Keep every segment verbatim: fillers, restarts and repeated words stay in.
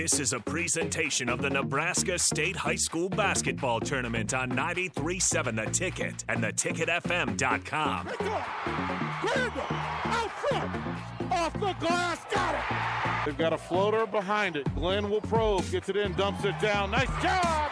This is a presentation of the Nebraska State High School Basketball Tournament on ninety-three point seven The Ticket and the ticket f m dot com. Out front, off the glass, got it! They've got a floater behind it. Glenn will probe, gets it in, dumps it down. Nice job!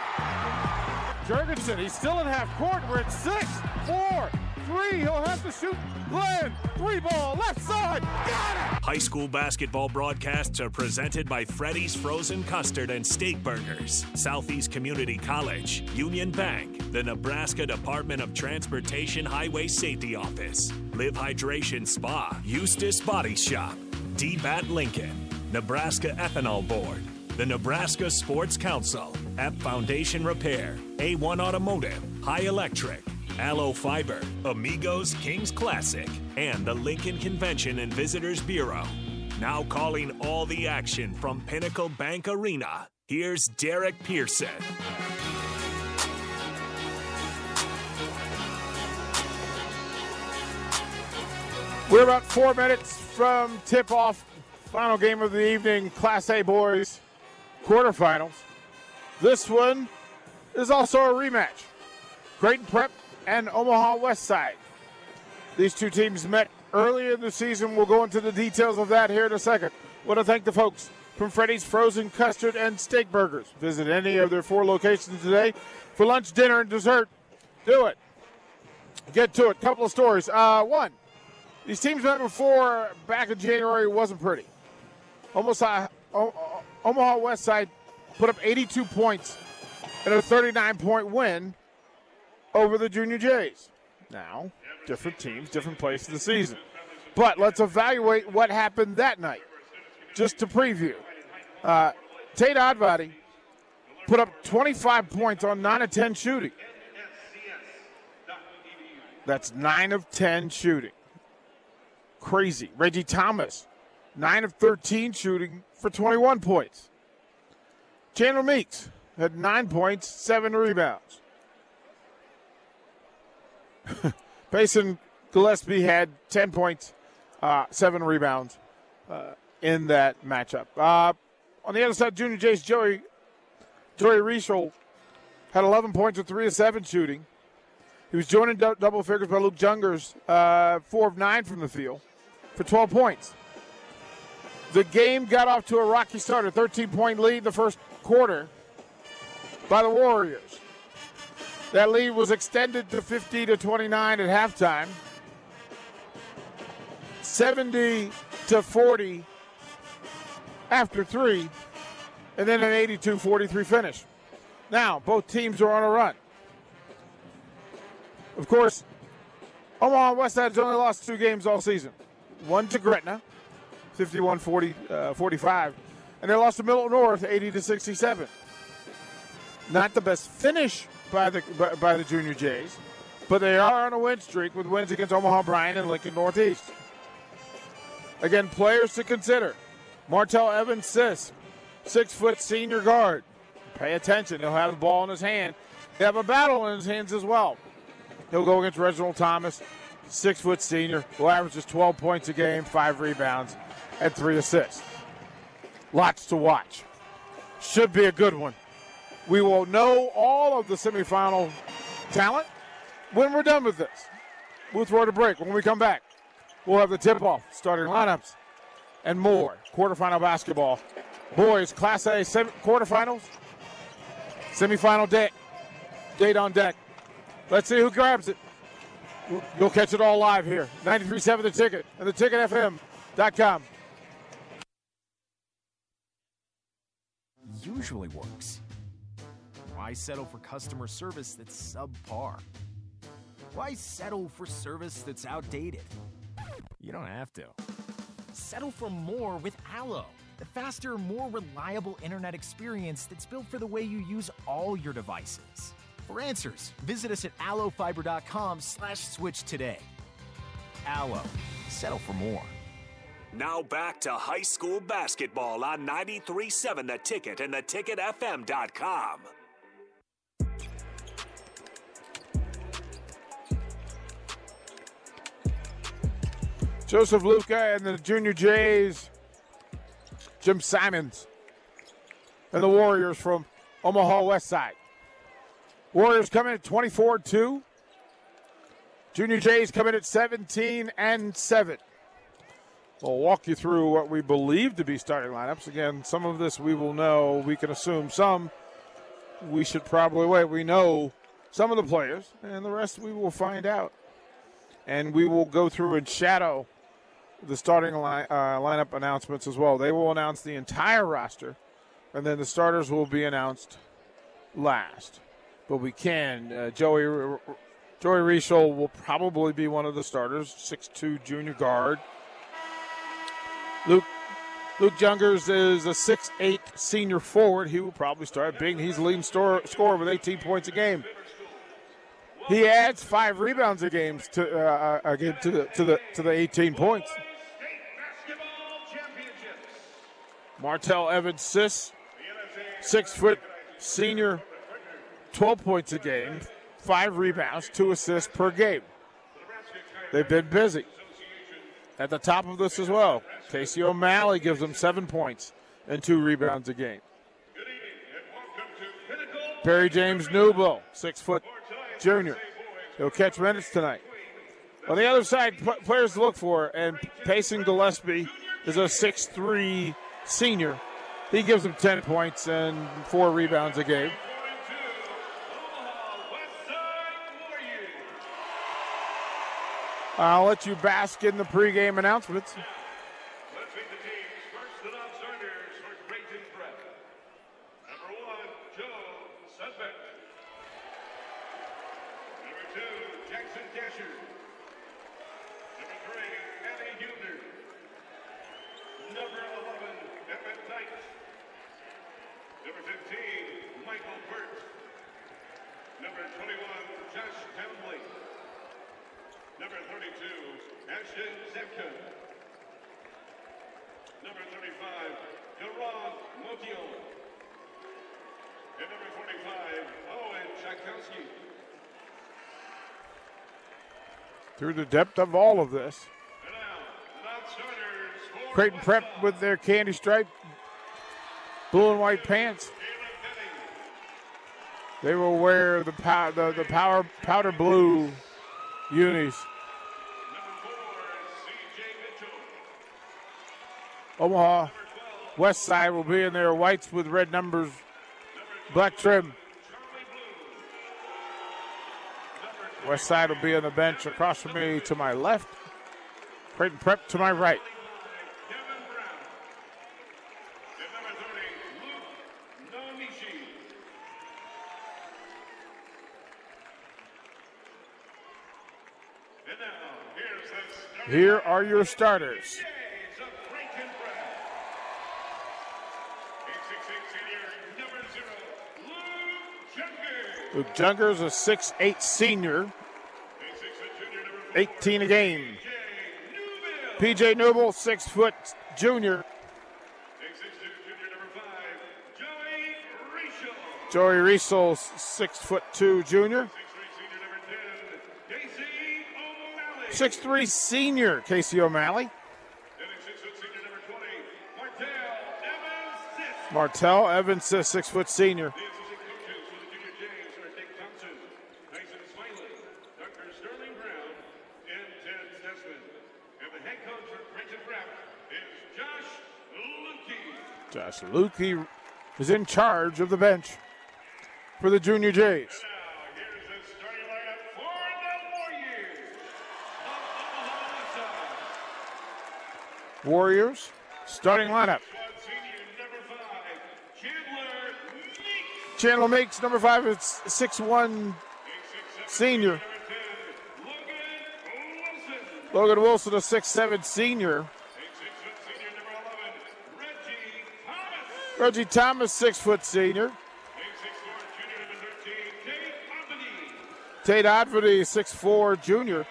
Jurgensen, he's still in half court. We're at six, four, three. He'll have to shoot. Glenn, three ball, left side, got it! High school basketball broadcasts are presented by Freddy's Frozen Custard and Steak Burgers, Southeast Community College, Union Bank, the Nebraska Department of Transportation Highway Safety Office, Live Hydration Spa, Eustace Body Shop, D B A T Lincoln, Nebraska Ethanol Board, the Nebraska Sports Council, App Foundation Repair, A one Automotive, High Electric, Aloe Fiber, Amigos Kings Classic, and the Lincoln Convention and Visitors Bureau. Now calling all the action from Pinnacle Bank Arena, here's Derek Pearson. We're about four minutes from tip-off, final game of the evening, Class A boys quarterfinals. This one is also a rematch. Creighton Prep and Omaha Westside. These two teams met earlier in the season. We'll go into the details of that here in a second. I want to thank the folks from Freddy's Frozen Custard and Steak Burgers. Visit any of their four locations today for lunch, dinner, and dessert. Do it. Get to it. Couple of stories. Uh, one, these teams met before back in January. Wasn't pretty. Almost, uh, o- o- Omaha Westside put up eighty-two points in a thirty-nine point win over the Junior Jays. Now, different teams, different place in the season. But let's evaluate what happened that night, just to preview. Uh, Tate Advati put up twenty-five points on nine of ten shooting. That's nine of ten shooting. Crazy. Reggie Thomas, nine of thirteen shooting for twenty-one points. Chandler Meeks had nine points, seven rebounds. Payson Gillespie had ten points, uh, seven rebounds uh, in that matchup. Uh, on the other side, Junior Jays, Joey, Joey Riesel had eleven points with three of seven shooting. He was joined in d- double figures by Luke Jungers, uh, four of nine from the field for twelve points. The game got off to a rocky start, a thirteen-point lead in the first quarter by the Warriors. That lead was extended to fifty to twenty-nine at halftime. seventy to forty after three, and then an eighty-two forty-three finish. Now, both teams are on a run. Of course, Omaha Westside's only lost two games all season. One to Gretna, fifty-one forty-five, and they lost to Middle North, eighty to sixty-seven. Not the best finish by the by, by the Junior Jays, but they are on a win streak with wins against Omaha Bryan and Lincoln Northeast. Again, players to consider. Martell Evans-Sisk, six-foot senior guard. Pay attention. He'll have the ball in his hand. He'll have a battle in his hands as well. He'll go against Reginald Thomas, six-foot senior, who averages twelve points a game, five rebounds, and three assists. Lots to watch. Should be a good one. We will know all of the semifinal talent when we're done with this. We'll throw it a break. When we come back, we'll have the tip-off, starting lineups, and more. Quarterfinal basketball. Boys, Class A sem- quarterfinals, semifinal date, date on deck. Let's see who grabs it. You'll catch it all live here. ninety-three point seven The Ticket and the ticket f m dot com. Usually works. Why settle for customer service that's subpar? Why settle for service that's outdated? You don't have to. Settle for more with Allo, the faster, more reliable internet experience that's built for the way you use all your devices. For answers, visit us at allo fiber dot com slash switch today. Allo, settle for more. Now back to high school basketball on ninety-three point seven The Ticket and the ticket f m dot com. Joseph Luca and the Junior Jays. Jim Simons and the Warriors from Omaha West Side. Warriors come in at twenty-four two. Junior Jays come in at seventeen and seven. We'll walk you through what we believe to be starting lineups. Again, some of this we will know. We can assume some. We should probably wait. We know some of the players, and the rest we will find out. And we will go through and shadow the starting line, uh, lineup announcements as well. They will announce the entire roster, and then the starters will be announced last. But we can. Uh, Joey R- Joey Riesel will probably be one of the starters, six two junior guard. Luke Luke Jungers is a six eight senior forward. He will probably start big. He's the leading stor- scorer with eighteen points a game. He adds five rebounds a game to uh, a game to the to the to the eighteen points. Martell Evans Siss, six foot senior, twelve points a game, five rebounds, two assists per game. They've been busy. At the top of this as well, Casey O'Malley gives them seven points and two rebounds a game. Perry James Newbo, six foot junior. He'll catch minutes tonight. On the other side, p- players to look for, and Payson Gillespie is a six three senior. He gives them ten points and four rebounds a game. I'll let you bask in the pregame announcements. Now, let's meet the teams. First, the non-starters for Creighton Prep. Number one, Joe Sudbeck. Number two, Jackson Dasher. Number three, Annie Huebner. Number eleven, Evan Knight. Number fifteen, Michael Burt. Number twenty-one, Josh Townley. Number thirty-two, Ashton Zepka. Number thirty-five, Deron Motion. And number forty-five, Owen Tchaikovsky. Through the depth of all of this, and now, Creighton Prep with their candy stripe, blue and white pants. They will wear the pow- the, the power powder blue unis. Omaha West Side will be in their whites with red numbers, black trim. West Side will be on the bench across from me to my left. Creighton Prep to my right. Here are your starters. Luke Jungers, a six eight senior, eighteen a game. P J Newble, six foot junior. Joey Riesel, six foot two junior. six three senior Casey O'Malley. Martell Evans, six foot senior. Josh Lukey is in charge of the bench for the Junior Jays. Warriors starting lineup. Chandler Meeks, number five, is six one senior. Logan Wilson, a six seven senior. Reggie Thomas, six foot senior. Tate Odvity, six four junior.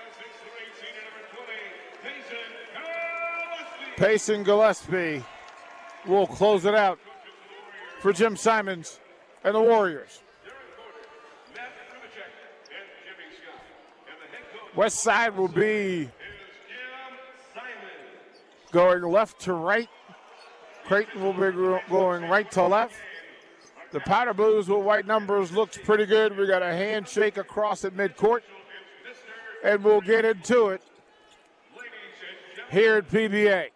Payson Gillespie will close it out for Jim Simons and the Warriors. West Side will be going left to right. Creighton will be going right to left. The Powder Blues with white numbers looks pretty good. We got a handshake across at midcourt, and we'll get into it here at P B A.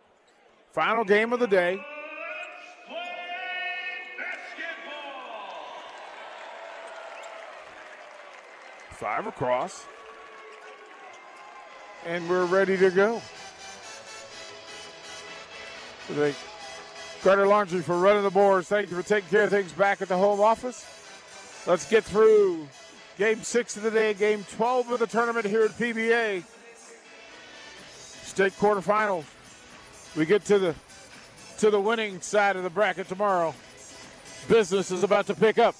Final game of the day. Five across, and we're ready to go. Thank Carter Laundrie for running the boards. Thank you for taking care of things back at the home office. Let's get through game six of the day, game twelve of the tournament here at P B A. State quarterfinals. We get to the to the winning side of the bracket tomorrow. Business is about to pick up.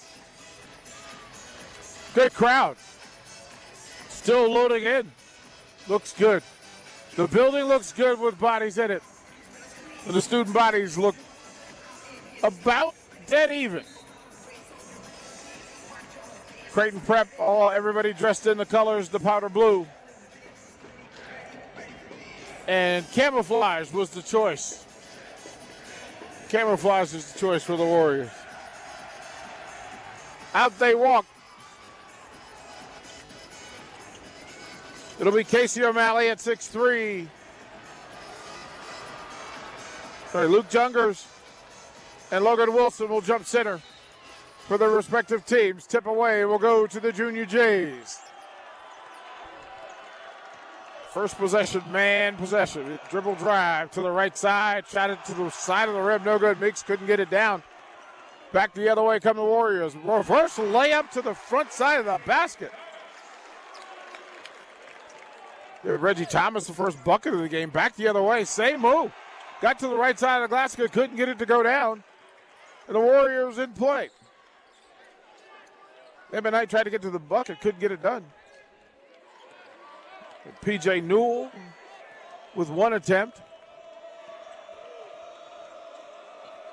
Good crowd. Still loading in. Looks good. The building looks good with bodies in it. And the student bodies look about dead even. Creighton Prep, all everybody dressed in the colors, the powder blue. And camouflage was the choice. Camouflage was the choice for the Warriors. Out they walk. It'll be Casey O'Malley at six three. Sorry, Luke Jungers and Logan Wilson will jump center for their respective teams. Tip away will go to the Junior Jays. First possession, man possession. Dribble drive to the right side. Shot it to the side of the rim. No good. Meeks couldn't get it down. Back the other way come the Warriors. Reverse layup to the front side of the basket. Reggie Thomas, the first bucket of the game. Back the other way. Same move. Got to the right side of the glass. Couldn't get it to go down. And the Warriors in play. Emmitt Knight tried to get to the bucket. Couldn't get it done. And P J Newell with one attempt.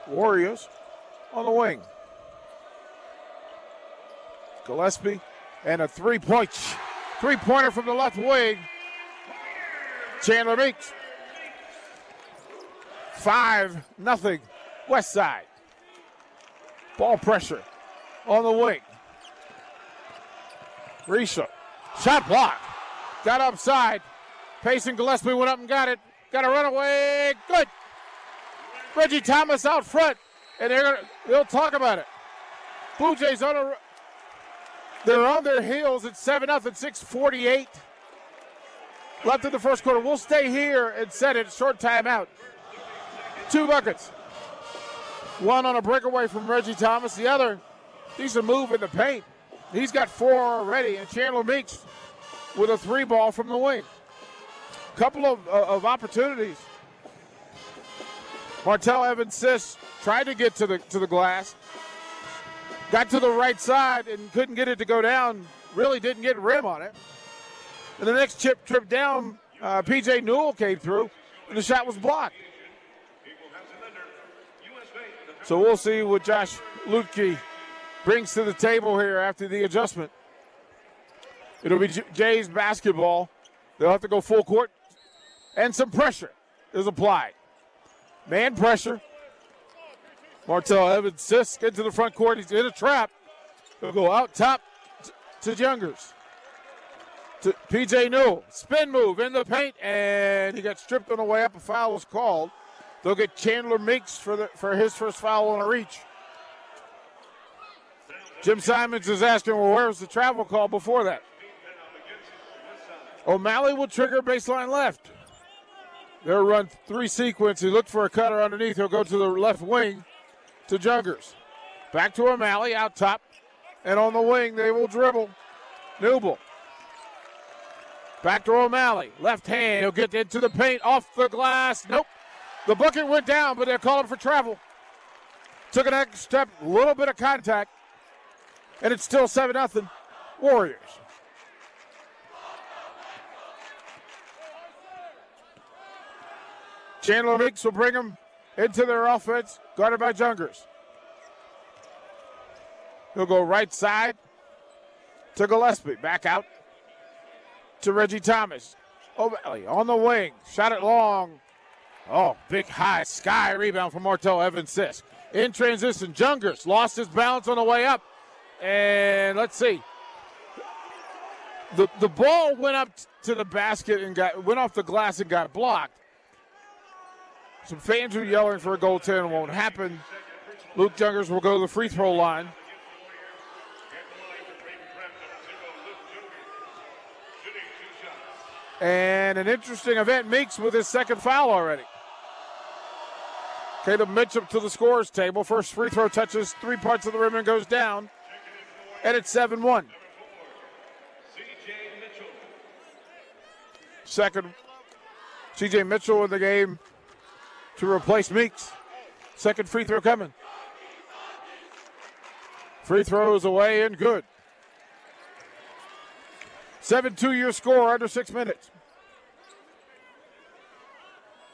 Warriors on the wing. Gillespie and a three-point. Three-pointer from the left wing. Chandler Meeks. Five nothing. West side. Ball pressure on the wing. Risha. Shot block. Got upside. Payson Gillespie went up and got it. Got a runaway. Good. Reggie Thomas out front. And they're gonna, they'll talk about it. Blue Jays on a... They're on their heels at seven nothing, six forty-eight. Left in the first quarter. We'll stay here and set it. Short timeout. Two buckets. One on a breakaway from Reggie Thomas. The other, decent move in the paint. He's got four already. And Chandler Meeks with a three ball from the wing. Couple of, uh, of opportunities. Martell Evans-Siss tried to get to the to the glass. Got to the right side and couldn't get it to go down. Really didn't get rim on it. And the next chip trip down, uh, P J Newell came through, and the shot was blocked. So we'll see what Josh Lutke brings to the table here after the adjustment. It'll be J- Jays basketball. They'll have to go full court, and some pressure is applied. Man pressure. Martell Evans-Siss into the front court. He's in a trap. He'll go out top to Jungers. To P J Newell. Spin move in the paint, and he got stripped on the way up. A foul was called. They'll get Chandler Meeks for, the, for his first foul on a reach. Jim Simons is asking, well, where was the travel call before that? O'Malley will trigger baseline left. They'll run three sequence. He looked for a cutter underneath. He'll go to the left wing. To Jungers. Back to O'Malley out top. And on the wing, they will dribble. Newell. Back to O'Malley. Left hand. He'll get into the paint. Off the glass. Nope. The bucket went down, but they're calling for travel. Took an extra step. A little bit of contact. And it's still seven nothing. Warriors. Chandler Meeks will bring him into their offense, guarded by Jungers. He'll go right side to Gillespie. Back out to Reggie Thomas. O'Malley on the wing. Shot it long. Oh, big high sky rebound from Martell Evans-Siss. in transition. Jungers lost his balance on the way up. And let's see. The the ball went up to the basket and got went off the glass and got blocked. Some fans were yelling for a goal ten. Won't happen. Luke Jungers will go to the free throw line. And an interesting event. Meeks with his second foul already. Caleb Mitchum to the scorer's table. First free throw touches three parts of the rim and goes down. And it's seven one. Second, C J Mitchell in the game to replace Meeks. Second free throw coming. Free throws away and good. seven two your score under six minutes.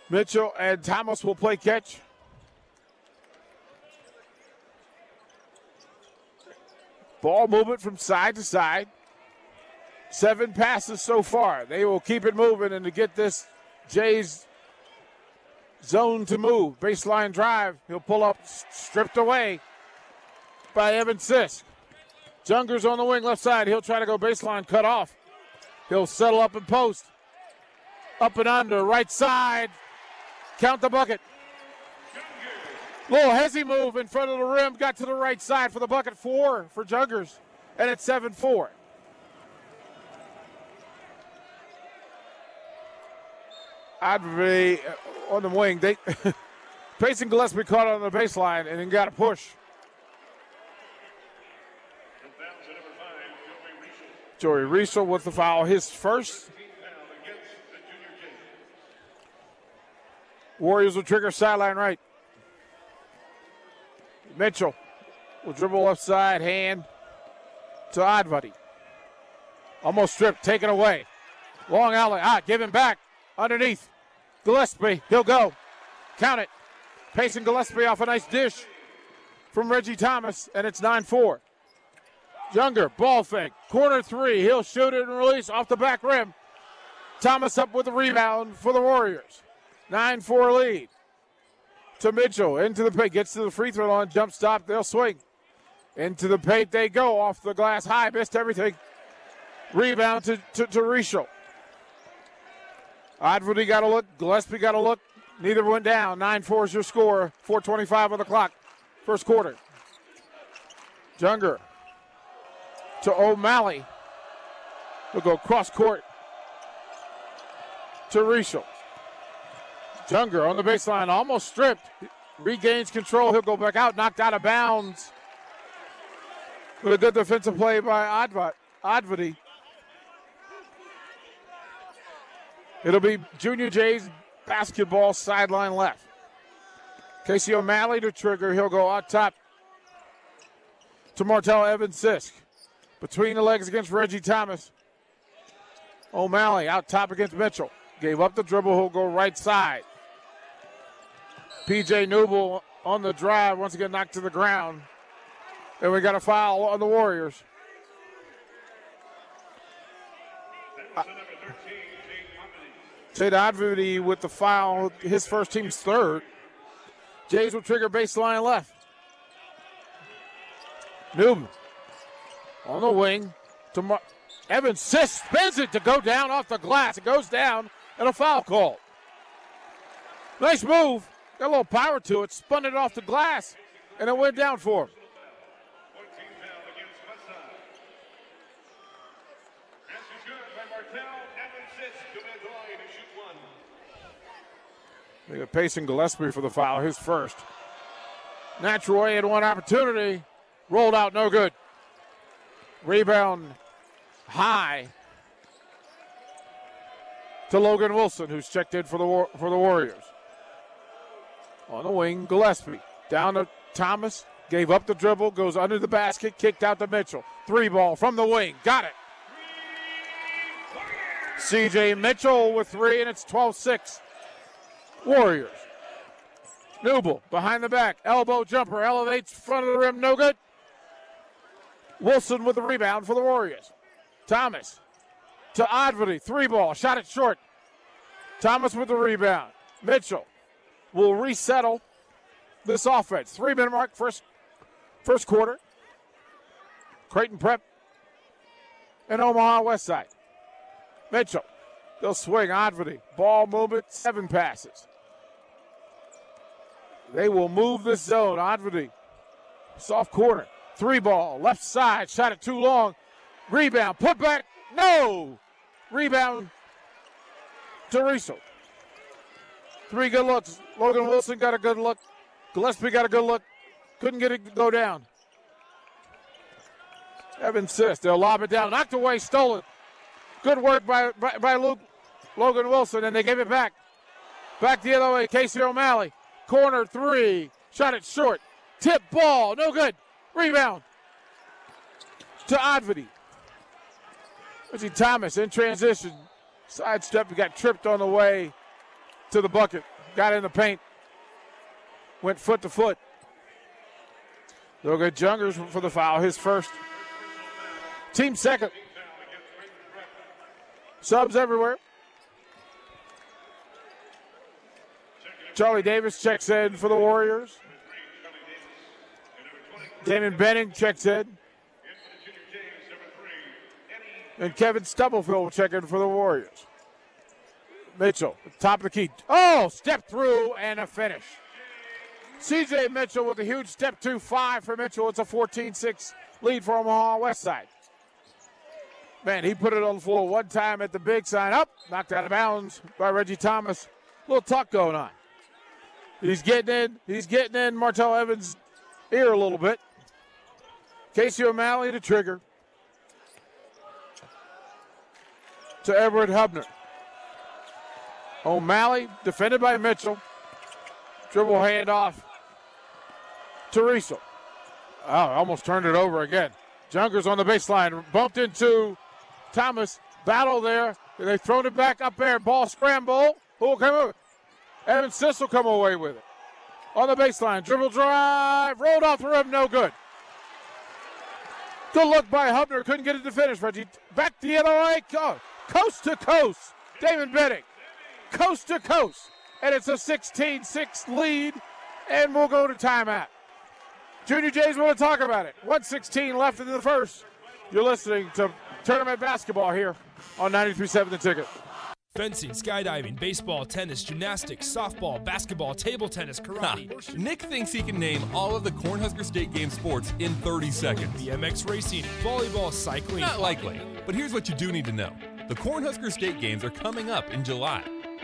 Mitchell and Thomas will play catch. Ball movement from side to side. Seven passes so far. They will keep it moving and to get this Jays zone to move. Baseline drive. He'll pull up, stripped away by Evan Sisk. Jungers on the wing, left side. He'll try to go baseline, cut off. He'll settle up and post. Up and under, right side. Count the bucket. Little hezzy move in front of the rim. Got to the right side for the bucket. Four for Jungers. And it's seven four. Ivory on the wing. They, Payson Gillespie caught on the baseline and then got a push. Joey Riesel with the foul, his first. Warriors will trigger sideline right. Mitchell will dribble left side, hand to Advati. Almost stripped, taken away. Long alley, ah, give him back. Underneath, Gillespie, he'll go. Count it. Payson Gillespie off a nice dish from Reggie Thomas, and it's nine four. Younger, ball fake, corner three. He'll shoot it and release off the back rim. Thomas up with the rebound for the Warriors. nine four lead to Mitchell. Into the paint, gets to the free throw line, jump stop, they'll swing. Into the paint they go, off the glass high, missed everything. Rebound to, to, to Riesel. Advati got a look, Gillespie got a look. Neither went down. nine four is your score, four twenty-five on the clock, first quarter. Younger. To O'Malley. He'll go cross court to Riesel. Junger on the baseline, almost stripped. Regains control. He'll go back out, knocked out of bounds. With a good defensive play by Advati. It'll be Junior Jays basketball sideline left. Casey O'Malley to trigger. He'll go out top to Martell Evans-Sisk. Between the legs against Reggie Thomas. O'Malley out top against Mitchell. Gave up the dribble. He'll go right side. P J Newble on the drive. Once again knocked to the ground. And we got a foul on the Warriors. Tate Advati with the foul. His first team's third. Jays will trigger baseline left. Newman. On the wing, to Mar- Evan Sisk spins it to go down off the glass. It goes down, and a foul call. Nice move. Got a little power to it. Spun it off the glass, and it went down for him. They got Payson Gillespie for the foul, his first. Natural way and one opportunity. Rolled out, no good. Rebound high to Logan Wilson, who's checked in for the War- for the Warriors. On the wing, Gillespie. Down to Thomas. Gave up the dribble. Goes under the basket. Kicked out to Mitchell. Three ball from the wing. Got it. C J Mitchell with three, and it's twelve six. Warriors. Newble behind the back. Elbow jumper. Elevates front of the rim. No good. Wilson with the rebound for the Warriors. Thomas to Advati. Three ball. Shot it short. Thomas with the rebound. Mitchell will resettle. this offense. Three-minute mark, first first quarter. Creighton Prep and Omaha Westside. Mitchell, they'll swing. Odvity, ball movement, seven passes. They will move this zone. Odvity, soft corner, three ball, left side, shot it too long. Rebound, put back, no! Rebound, Tariso. Three good looks. Logan Wilson got a good look. Gillespie got a good look. Couldn't get it to go down. Evan Siss, they'll lob it down. Knocked away, stolen. Good work by, by, by Luke Logan Wilson, and they gave it back. Back the other way, Casey O'Malley. Corner three, shot it short. Tip ball, no good. Rebound to Odvity. Reggie Thomas in transition. Sidestep, he got tripped on the way to the bucket. Got in the paint. Went foot to foot. They'll get Jungers for the foul, his first. Team second. Subs everywhere. Charlie Davis checks in for the Warriors. Damon Benning checks in. And Kevin Stubblefield will check in for the Warriors. Mitchell, top of the key. Oh, step through and a finish. C J Mitchell with a huge step two, five for Mitchell. It's a fourteen six lead for Omaha Westside. Man, he put it on the floor one time at the big sign up. Knocked out of bounds by Reggie Thomas. A little talk going on. He's getting in. He's getting in Martell Evans' ear a little bit. Casey O'Malley to trigger. To Edward Hubner. O'Malley defended by Mitchell. Dribble handoff. Tariso. Oh, almost turned it over again. Jungers on the baseline. Bumped into Thomas. Battle there. They've thrown it back up there. Ball scramble. Who will come over? Evan Siss will come away with it. On the baseline. Dribble drive. Rolled off the rim. No good. Good look by Hubner. Couldn't get it to finish. Reggie back the other way. Oh. Coast to coast, Damon Benning. Coast to coast, and it's a sixteen six lead, and we'll go to timeout. Junior Jays want to talk about it. one sixteen left in the first. You're listening to Tournament Basketball here on ninety-three point seven The Ticket. Fencing, skydiving, baseball, tennis, gymnastics, softball, basketball, table tennis, karate. Huh. Nick thinks he can name all of the Cornhusker State Game sports in thirty seconds. B M X racing, volleyball, cycling. Not likely, but here's what you do need to know. The Cornhusker State Games are coming up in July.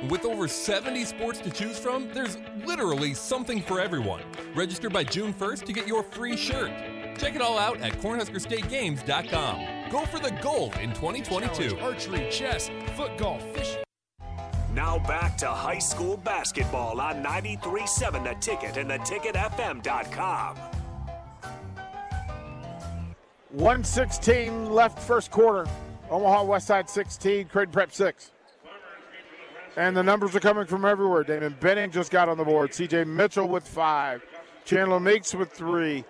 With over seventy sports to choose from, there's literally something for everyone. Register by June first to get your free shirt. Check it all out at cornhusker state games dot com. Go for the gold in twenty twenty-two. Challenge, archery, chess, foot golf, fishing. Now back to high school basketball on ninety-three point seven The Ticket and the ticket f m dot com. one sixteen left first quarter. Omaha Westside sixteen, Creighton Prep six. And the numbers are coming from everywhere. Damon Benning just got on the board. C J Mitchell with five. Chandler Meeks with three.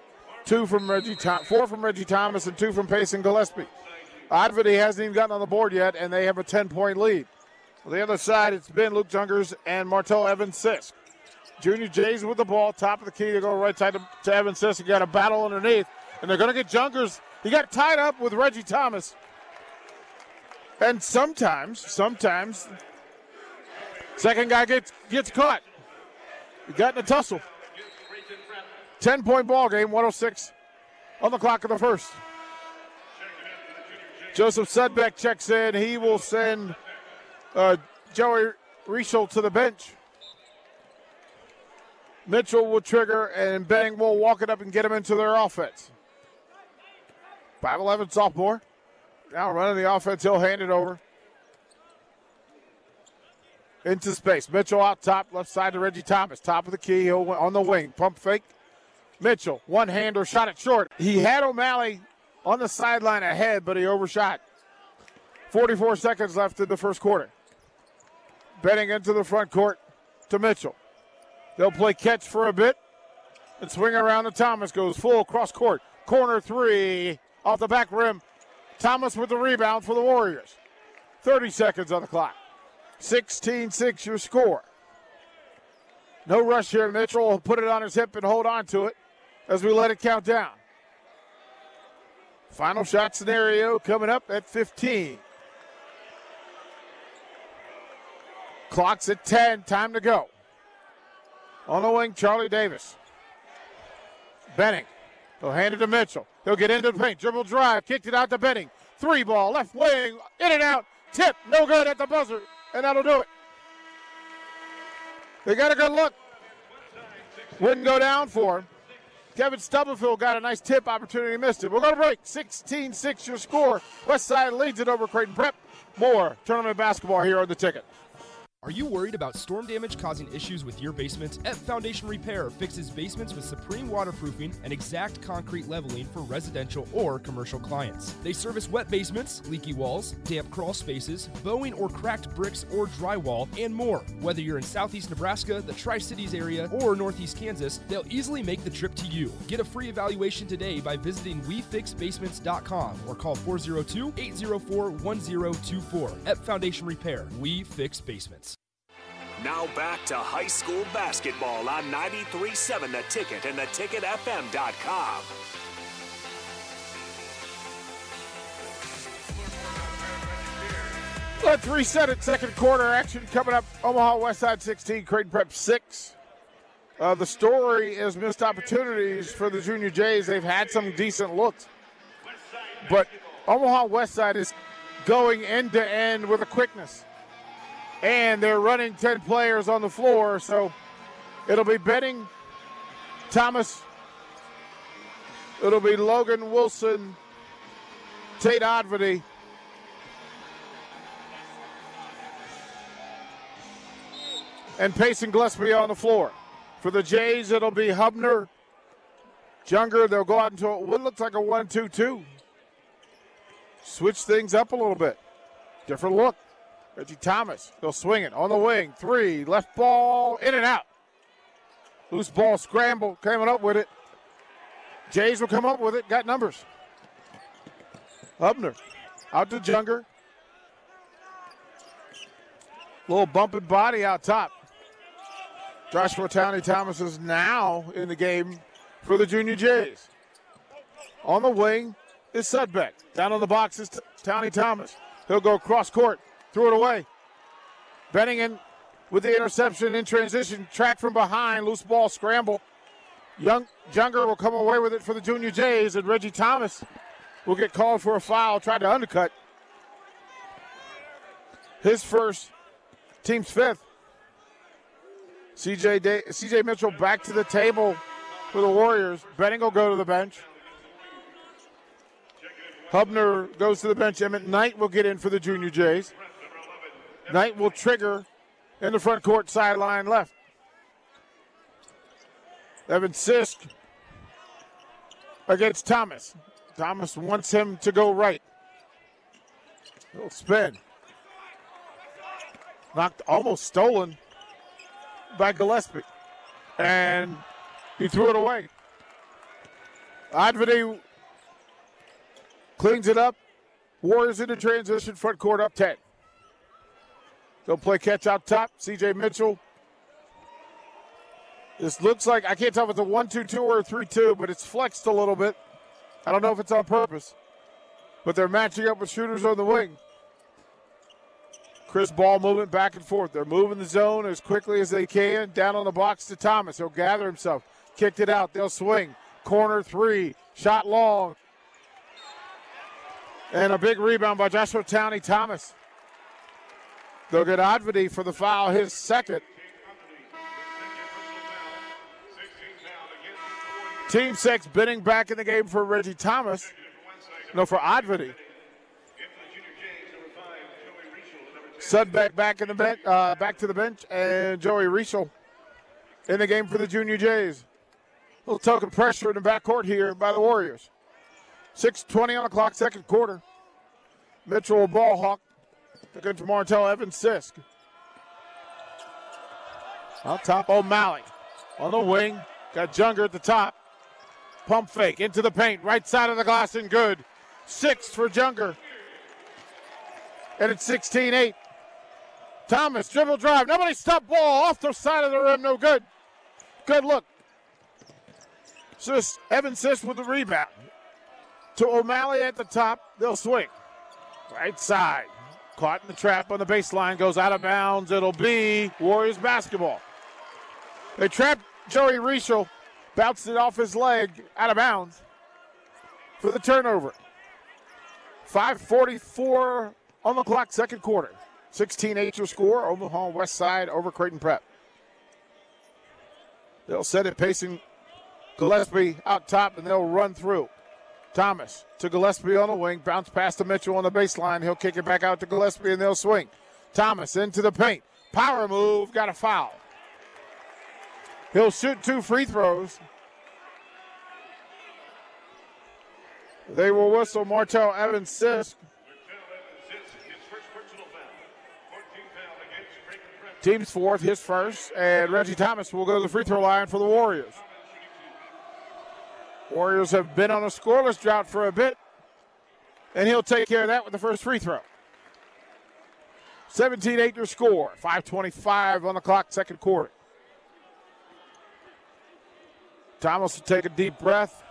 Two from Reggie Tom- four from Reggie Thomas and two from Payson Gillespie. Odvity hasn't even gotten on the board yet, and they have a ten-point lead. On the other side, it's been Luke Jungers and Martell Evans-Sisk. Junior Jays with the ball, top of the key. They go right side to, to Evans-Sisk. He got a battle underneath, and they're going to get Jungers. He got tied up with Reggie Thomas. And sometimes, sometimes, second guy gets gets caught. He got in a tussle. Ten-point ball game, one oh six on the clock of the first. Joseph Sudbeck checks in. He will send uh, Joey Riesel to the bench. Mitchell will trigger, and Bang will walk it up and get him into their offense. five eleven sophomore. Now running the offense, he'll hand it over. Into space. Mitchell out top, left side to Reggie Thomas. Top of the key, he'll on the wing. Pump fake. Mitchell, one-hander, shot it short. He had O'Malley on the sideline ahead, but he overshot. forty-four seconds left in the first quarter. Benning into the front court to Mitchell. They'll play catch for a bit. And swing around to Thomas. Goes full cross court. Corner three off the back rim. Thomas with the rebound for the Warriors. thirty seconds on the clock. sixteen six your score. No rush here. Mitchell will put it on his hip and hold on to it as we let it count down. Final shot scenario coming up at fifteen. Clock's at ten. Time to go. On the wing, Charlie Davis. Benning. They'll hand it to Mitchell. He'll get into the paint. Dribble drive. Kicked it out to Benning. Three ball. Left wing. In and out. Tip. No good at the buzzer. And that'll do it. They got a good look. Wouldn't go down for him. Kevin Stubblefield got a nice tip opportunity, missed it. We're going to break. sixteen six your score. Westside leads it over Creighton Prep. More tournament basketball here on the ticket. Are you worried about storm damage causing issues with your basement? F Foundation Repair fixes basements with supreme waterproofing and exact concrete leveling for residential or commercial clients. They service wet basements, leaky walls, damp crawl spaces, bowing or cracked bricks or drywall, and more. Whether you're in southeast Nebraska, the Tri-Cities area, or northeast Kansas, they'll easily make the trip to you. Get a free evaluation today by visiting we fix basements dot com or call four oh two, eight oh four, one oh two four. F Foundation Repair. We Fix Basements. Now back to high school basketball on ninety-three seven The Ticket and the ticket f m dot com. Let's reset it. Second quarter action coming up. Omaha Westside sixteen, Creighton Prep six. Uh, the story is missed opportunities for the Junior Jays. They've had some decent looks. But Omaha Westside is going end-to-end with a quickness. And they're running ten players on the floor, so it'll be Benning, Thomas, it'll be Logan Wilson, Tate Odvady, and Payson Gillespie on the floor. For the Jays, it'll be Hubner, Junger. They'll go out into what looks like a one two two. Switch things up a little bit. Different look. Reggie Thomas, they'll swing it on the wing. Three, left ball, in and out. Loose ball scramble, coming up with it. Jays will come up with it, got numbers. Hubner, out to Junger. Little bumping body out top. Joshua Towney Thomas is now in the game for the Junior Jays. On the wing is Sudbeck. Down on the box is Towney Thomas. He'll go cross court. Threw it away. Benningen with the interception in transition. Track from behind. Loose ball scramble. Young Junger will come away with it for the Junior Jays, and Reggie Thomas will get called for a foul. Tried to undercut. His first, team's fifth. C J Day- C J Mitchell back to the table for the Warriors. Benning will go to the bench. Hubner goes to the bench. Emmett Knight will get in for the Junior Jays. Knight will trigger in the front court sideline left. Evan Sisk against Thomas. Thomas wants him to go right. Little spin. Knocked, almost stolen by Gillespie. And he threw it away. Advedi cleans it up. Warriors into transition, front court up ten. They'll play catch out top. C J Mitchell. This looks like, I can't tell if it's a one two two or a three two, but it's flexed a little bit. I don't know if it's on purpose. But they're matching up with shooters on the wing. Chris Ball movement back and forth. They're moving the zone as quickly as they can. Down on the box to Thomas. He'll gather himself. Kicked it out. They'll swing. Corner three. Shot long. And a big rebound by Joshua Towney Thomas. They'll get Advedi for the foul, his second. Team six, Benning back in the game for Reggie Thomas. No, for Advedi. Sudbeck back in the bench, uh, back to the bench, and Joey Riesel in the game for the Junior Jays. A little token pressure in the backcourt here by the Warriors. six twenty on the clock, second quarter. Mitchell ball hawk. Looking to Martell Evan Sisk. Out top, O'Malley. On the wing, got Junger at the top. Pump fake into the paint, right side of the glass, and good. Six for Junger. And it's sixteen eight. Thomas, dribble drive. Nobody stopped ball off the side of the rim, no good. Good look. Sis, Evan Sis with the rebound. To O'Malley at the top. They'll swing. Right side. Caught in the trap on the baseline. Goes out of bounds. It'll be Warriors basketball. They trapped Joey Rieschel. Bounced it off his leg. Out of bounds. For the turnover. five forty-four on the clock, second quarter. sixteen eight to score. Omaha West Side over Creighton Prep. They'll set it pacing Gillespie out top, and they'll run through. Thomas to Gillespie on the wing. Bounce pass to Mitchell on the baseline. He'll kick it back out to Gillespie, and they'll swing. Thomas into the paint. Power move. Got a foul. He'll shoot two free throws. They will whistle Martell Evans-Sisk. Team's fourth, his first, and Reggie Thomas will go to the free throw line for the Warriors. Warriors have been on a scoreless drought for a bit, and he'll take care of that with the first free throw. seventeen eight to score, five twenty-five on the clock, second quarter. Thomas will take a deep breath.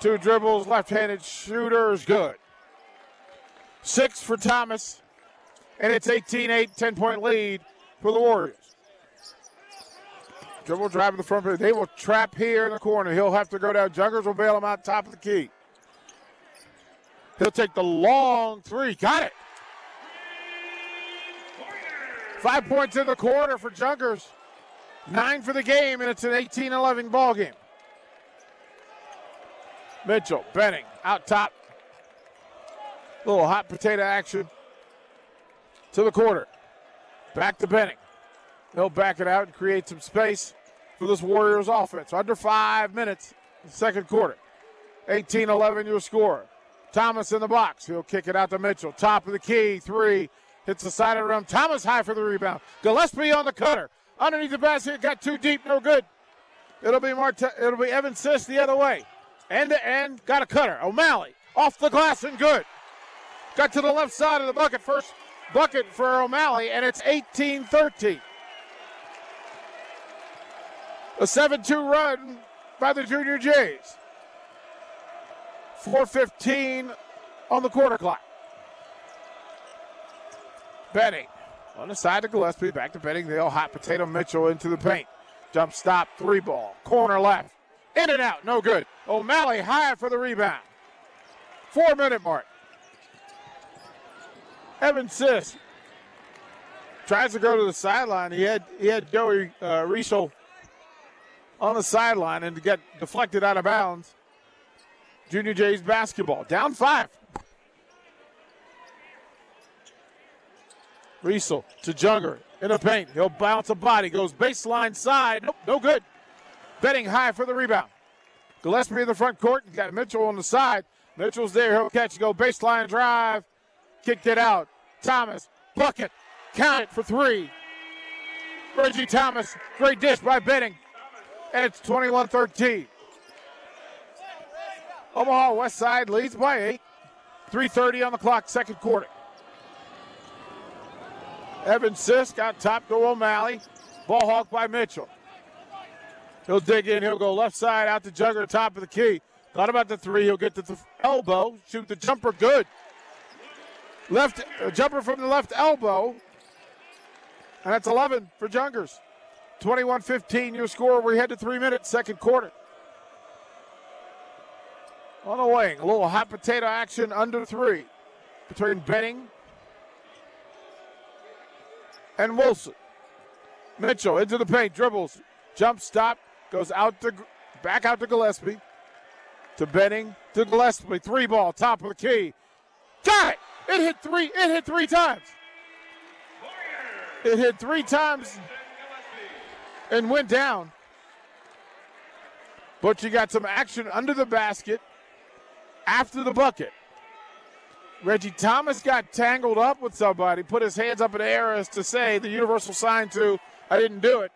Two dribbles, left-handed shooter is good. Six for Thomas, and it's eighteen eight, ten-point lead for the Warriors. Dribble drive in the front. They will trap here in the corner. He'll have to go down. Juggers will bail him out top of the key. He'll take the long three. Got it. Five points in the quarter for Juggers. Nine for the game, and it's an eighteen eleven ball game. Mitchell, Benning, out top. Little hot potato action to the quarter. Back to Benning. They'll back it out and create some space for this Warriors offense. Under five minutes, second quarter. eighteen eleven your score. Thomas in the box. He'll kick it out to Mitchell. Top of the key, three. Hits the side of the rim. Thomas high for the rebound. Gillespie on the cutter. Underneath the basket, got too deep, no good. It'll be Marte- It'll be Evan Sis the other way. End to end, got a cutter. O'Malley off the glass and good. Got to the left side of the bucket. First bucket for O'Malley, and it's eighteen thirteen. A seven two run by the Junior Jays. four fifteen on the quarter clock. Benning on the side of Gillespie. Back to Benning. They'll hot potato Mitchell into the paint. Jump stop, three ball. Corner left. In and out, no good. O'Malley high for the rebound. Four-minute mark. Evan Sis tries to go to the sideline. He had he had Joey uh, Rieschel on the sideline and to get deflected out of bounds. Junior Jays basketball, down five. Rieschel to Junger in the paint. He'll bounce a body, goes baseline side. Nope, no good. Benning high for the rebound. Gillespie in the front court. He's got Mitchell on the side. Mitchell's there. He'll catch. Go baseline drive. Kicked it out. Thomas. Bucket. Count it for three. Reggie Thomas. Great dish by Benning. And it's twenty-one thirteen. Omaha West Side leads by eight. three thirty on the clock, second quarter. Evan Sisk out top to O'Malley. Ball hawked by Mitchell. He'll dig in. He'll go left side out to Jugger, top of the key. Thought about the three. He'll get to the elbow. Shoot the jumper. Good. Left uh, jumper from the left elbow. And that's eleven for Jungers. twenty-one fifteen, your score. We head to three minutes, second quarter. On the wing, a little hot potato action under three between Benning and Wilson. Mitchell into the paint, dribbles. Jump stop. Goes out to back out to Gillespie. To Benning. To Gillespie. Three ball. Top of the key. Got it! It hit three. It hit three times. It hit three times and went down. But you got some action under the basket after the bucket. Reggie Thomas got tangled up with somebody, put his hands up in the air as to say the universal sign to I didn't do it.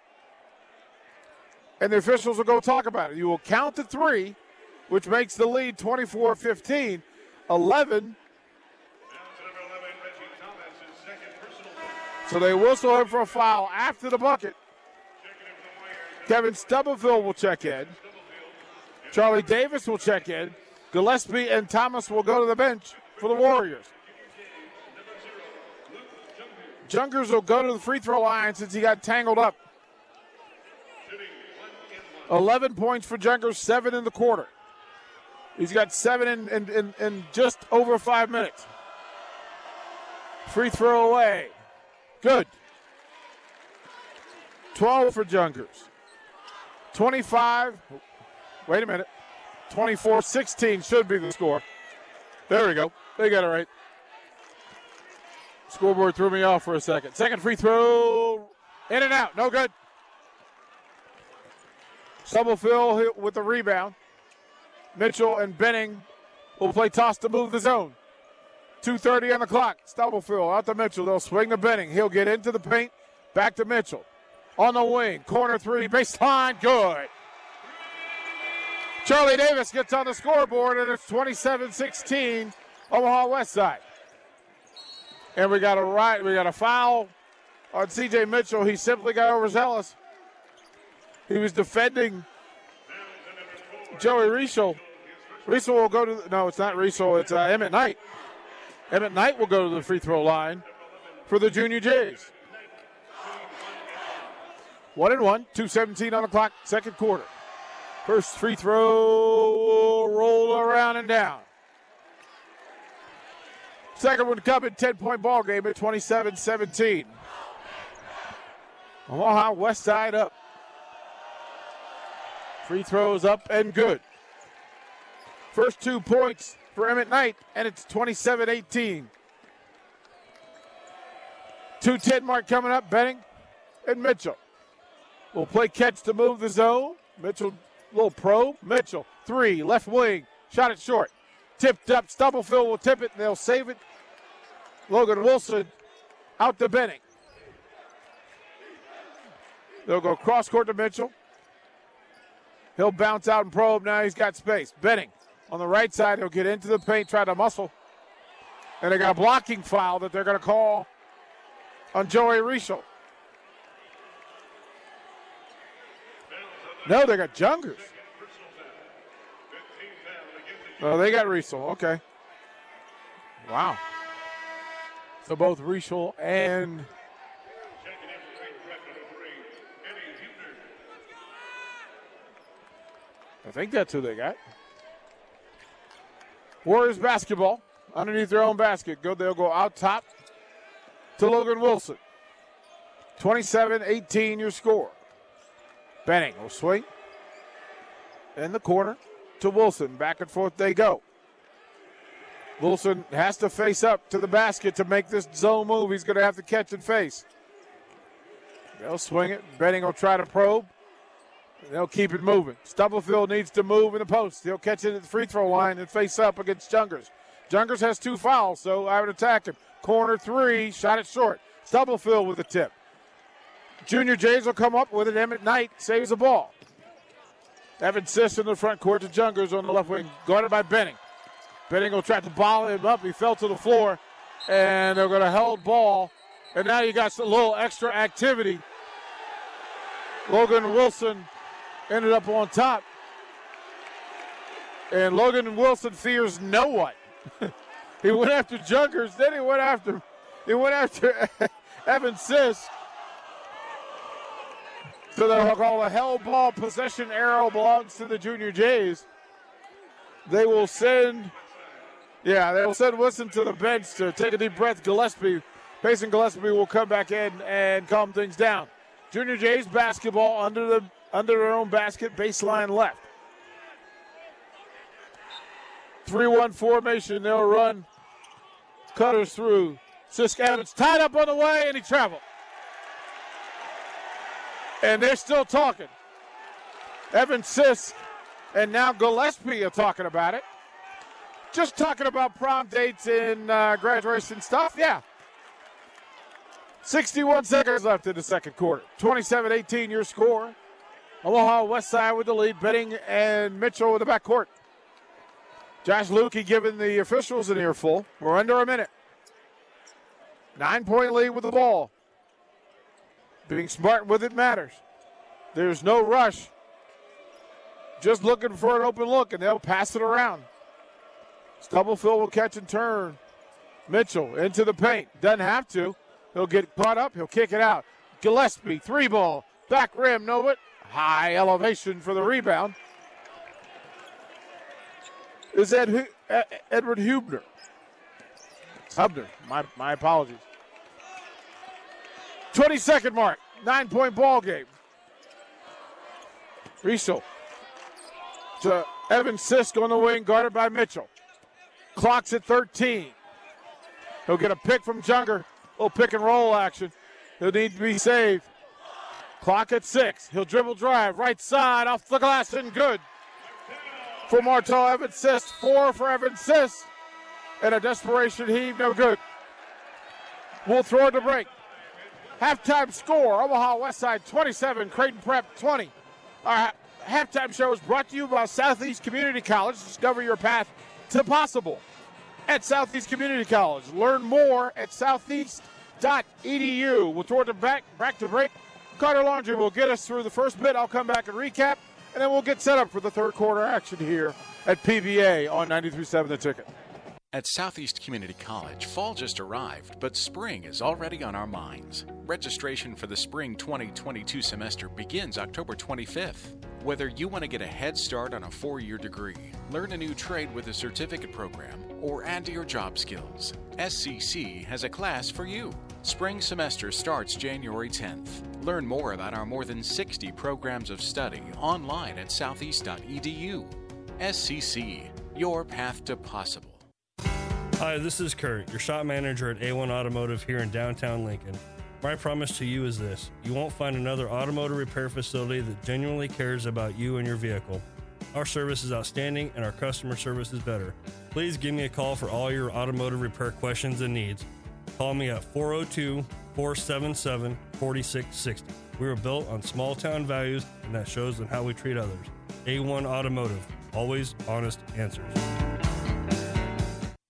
And the officials will go talk about it. You will count to three, which makes the lead twenty-four fifteen. eleven. So they whistle him for a foul after the bucket. Kevin Stubblefield will check in. Charlie Davis will check in. Gillespie and Thomas will go to the bench for the Warriors. Jungers will go to the free throw line since he got tangled up. eleven points for Jungers, seven in the quarter. He's got seven in, in, in, in just over five minutes. Free throw away. Good. twelve for Jungers. twenty-five. Wait a minute. twenty-four sixteen should be the score. There we go. They got it right. Scoreboard threw me off for a second. Second free throw. In and out. No good. Stubblefield hit with the rebound. Mitchell and Benning will play toss to move the zone. two thirty on the clock. Stubblefield out to Mitchell. They'll swing to Benning. He'll get into the paint. Back to Mitchell. On the wing. Corner three. Baseline. Good. Charlie Davis gets on the scoreboard, and it's twenty-seven sixteen Omaha Westside. And we got a right, we got a foul on C J. Mitchell. He simply got overzealous. He was defending Joey Riesel. Riesel will go to the, no, it's not Riesel. It's uh, Emmett Knight. Emmett Knight will go to the free throw line for the Junior Jays. One and one, two seventeen on the clock, second quarter. First free throw, roll around and down. Second one coming, ten-point ball game at twenty-seven seventeen. Omaha Westside up. Free throws up and good. First two points for Emmett Knight, and it's twenty-seven eighteen. two ten mark coming up, Benning and Mitchell. Will play catch to move the zone. Mitchell, little probe. Mitchell, three, left wing. Shot it short. Tipped up. Stubblefield will tip it, and they'll save it. Logan Wilson out to Benning. They'll go cross-court to Mitchell. He'll bounce out and probe. Now he's got space. Benning on the right side. He'll get into the paint, try to muscle. And they got a blocking foul that they're going to call on Joey Riesel. No, they got Jungers. Oh, they got Riesel. Okay. Wow. So both Riesel and I think that's who they got. Warriors basketball underneath their own basket. Go, they'll go out top to Logan Wilson. twenty-seven eighteen, your score. Benning will swing in the corner to Wilson. Back and forth they go. Wilson has to face up to the basket to make this zone move. He's going to have to catch and face. They'll swing it. Benning will try to probe. They'll keep it moving. Stubblefield needs to move in the post. He'll catch it at the free throw line and face up against Jungers. Jungers has two fouls, so I would attack him. Corner three, shot it short. Stubblefield with the tip. Junior Jays will come up with it. Emmett Knight saves the ball. Evan Siss in the front court to Jungers on the left wing, guarded by Benning. Benning will try to ball him up. He fell to the floor, and they're going to held ball. And now you got a little extra activity. Logan Wilson ended up on top. And Logan Wilson fears no one. He went after Jungers, then he went after he went after Evan Siss. So they'll call a hell ball. Possession arrow belongs to the Junior Jays. They will send, yeah, they will send Wilson to the bench to take a deep breath. Gillespie, Payson Gillespie will come back in and calm things down. Junior Jays basketball under the under their own basket, baseline left. three one formation, they'll run cutters through. Sisk Evans tied up on the way, and he traveled. And they're still talking. Evan Sisk and now Gillespie are talking about it. Just talking about prom dates and uh, graduation stuff, yeah. sixty-one seconds left in the second quarter. twenty-seven eighteen, your score. Omaha Westside with the lead. Benning and Mitchell with the backcourt. Josh Lukey giving the officials an earful. We're under a minute. Nine-point lead with the ball. Being smart with it matters. There's no rush. Just looking for an open look, and they'll pass it around. Stubblefield will catch and turn. Mitchell into the paint. Doesn't have to. He'll get caught up. He'll kick it out. Gillespie, three ball. Back rim, Novit. High elevation for the rebound. Is Ed, Edward Hubner. Hubner, my, my apologies. twenty-second mark. Nine-point ball game. Riesel to Evan Sisk on the wing, guarded by Mitchell. Clock's at thirteen. He'll get a pick from Junger. Little pick and roll action. He'll need to be saved. Clock at six. He'll dribble drive. Right side off the glass and good. For Martel Evan Sisk. Four for Evan Sisk. And a desperation heave. No good. We'll throw it to break. Halftime score. Omaha Westside twenty-seven. Creighton Prep twenty. Our halftime show is brought to you by Southeast Community College. Discover your path to possible at Southeast Community College. Learn more at southeast dot e d u. We'll throw it back, back to break. Carter Laundrie will get us through the first bit. I'll come back and recap, and then we'll get set up for the third quarter action here at P B A on ninety-three point seven The Ticket. At Southeast Community College, fall just arrived, but spring is already on our minds. Registration for the spring twenty twenty-two semester begins October twenty-fifth. Whether you want to get a head start on a four-year degree, learn a new trade with a certificate program, or add to your job skills, S C C has a class for you. Spring semester starts January tenth. Learn more about our more than sixty programs of study online at southeast dot e d u. S C C, your path to possible. Hi, this is Kurt, your shop manager at A one Automotive here in downtown Lincoln. My promise to you is this: you won't find another automotive repair facility that genuinely cares about you and your vehicle. Our service is outstanding and our customer service is better. Please give me a call for all your automotive repair questions and needs. Call me at four oh two, four seven seven, four six six zero. We were built on small town values, and that shows in how we treat others. A one Automotive, always honest answers.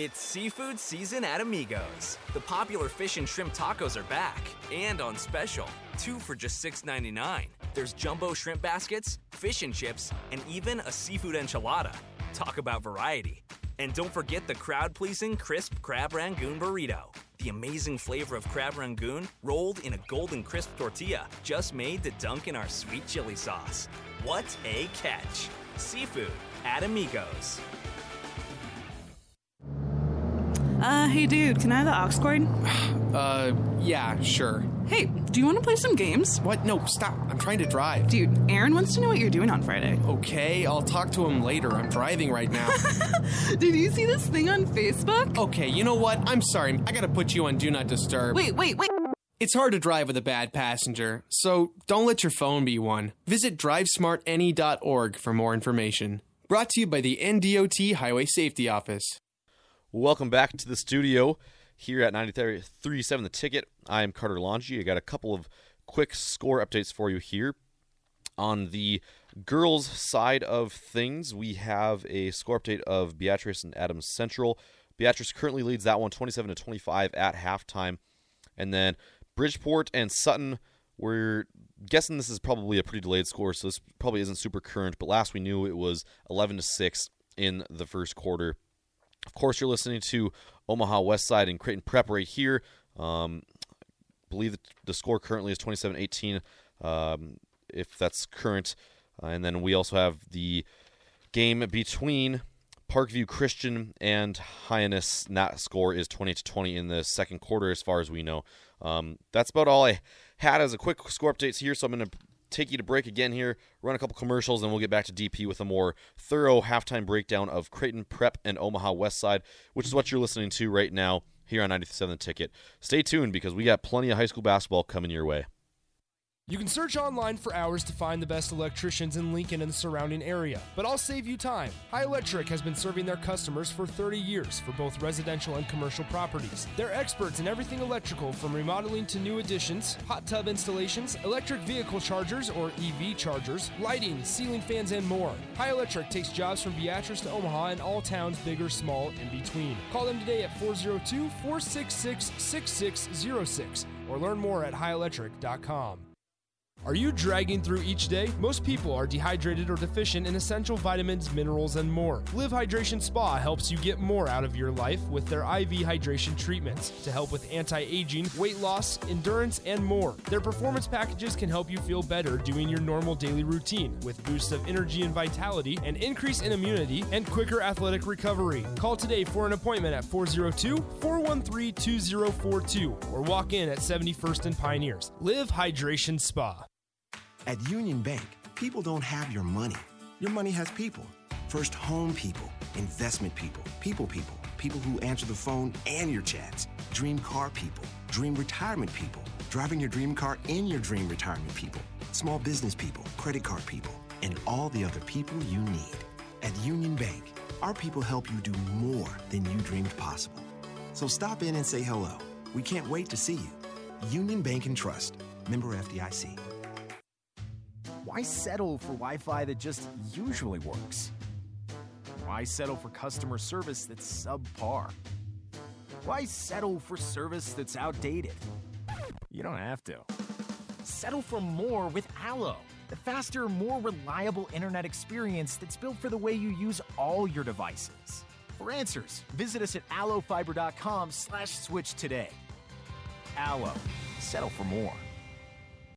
It's seafood season at Amigos. The popular fish and shrimp tacos are back and on special. Two for just six ninety-nine. There's jumbo shrimp baskets, fish and chips, and even a seafood enchilada. Talk about variety. And don't forget the crowd-pleasing crisp crab rangoon burrito. The amazing flavor of crab rangoon rolled in a golden crisp tortilla just made to dunk in our sweet chili sauce. What a catch. Seafood at Amigos. Uh, hey dude, can I have the aux cord? Uh, yeah, sure. Hey, do you want to play some games? What? No, stop. I'm trying to drive. Dude, Aaron wants to know what you're doing on Friday. Okay, I'll talk to him later. I'm driving right now. Did you see this thing on Facebook? Okay, you know what? I'm sorry. I gotta put you on Do Not Disturb. Wait, wait, wait. It's hard to drive with a bad passenger, so don't let your phone be one. Visit drive smart n e dot org for more information. Brought to you by the N D O T Highway Safety Office. Welcome back to the studio here at ninety-three point seven The Ticket. I am Carter Laundrie. I got a couple of quick score updates for you here. On the girls' side of things, we have a score update of Beatrice and Adams Central. Beatrice currently leads that one twenty-seven to twenty-five at halftime. And then Bridgeport and Sutton, we're guessing this is probably a pretty delayed score, so this probably isn't super current. But last we knew it was eleven to six in the first quarter. Of course, you're listening to Omaha Westside and Creighton Prep right here. Um, I believe that the score currently is twenty-seven eighteen, um, if that's current. Uh, and then we also have the game between Parkview Christian and Hyannis. That score is twenty to twenty in the second quarter, as far as we know. Um, that's about all I had as a quick score updates here, so I'm going to take you to break again here, run a couple commercials, and we'll get back to D P with a more thorough halftime breakdown of Creighton Prep and Omaha Westside, which is what you're listening to right now here on ninety-three point seven The Ticket. Stay tuned because we got plenty of high school basketball coming your way. You can search online for hours to find the best electricians in Lincoln and the surrounding area, but I'll save you time. High Electric has been serving their customers for thirty years for both residential and commercial properties. They're experts in everything electrical, from remodeling to new additions, hot tub installations, electric vehicle chargers or E V chargers, lighting, ceiling fans, and more. High Electric takes jobs from Beatrice to Omaha and all towns, big or small, in between. Call them today at four oh two, four six six, six six oh six or learn more at high electric dot com. Are you dragging through each day? Most people are dehydrated or deficient in essential vitamins, minerals, and more. Live Hydration Spa helps you get more out of your life with their I V hydration treatments to help with anti-aging, weight loss, endurance, and more. Their performance packages can help you feel better doing your normal daily routine with boosts of energy and vitality, an increase in immunity, and quicker athletic recovery. Call today for an appointment at four oh two, four one three, two oh four two or walk in at seventy-first and Pioneers. Live Hydration Spa. At Union Bank, people don't have your money. Your money has people. First home people, investment people, people people, people who answer the phone and your chats, dream car people, dream retirement people, driving your dream car in your dream retirement people, small business people, credit card people, and all the other people you need. At Union Bank, our people help you do more than you dreamed possible. So stop in and say hello. We can't wait to see you. Union Bank and Trust. Member F D I C. Why settle for Wi-Fi that just usually works? Why settle for customer service that's subpar? Why settle for service that's outdated? You don't have to. Settle for more with Allo, the faster, more reliable internet experience that's built for the way you use all your devices. For answers, visit us at allo fiber dot com slash switch today. Allo, settle for more.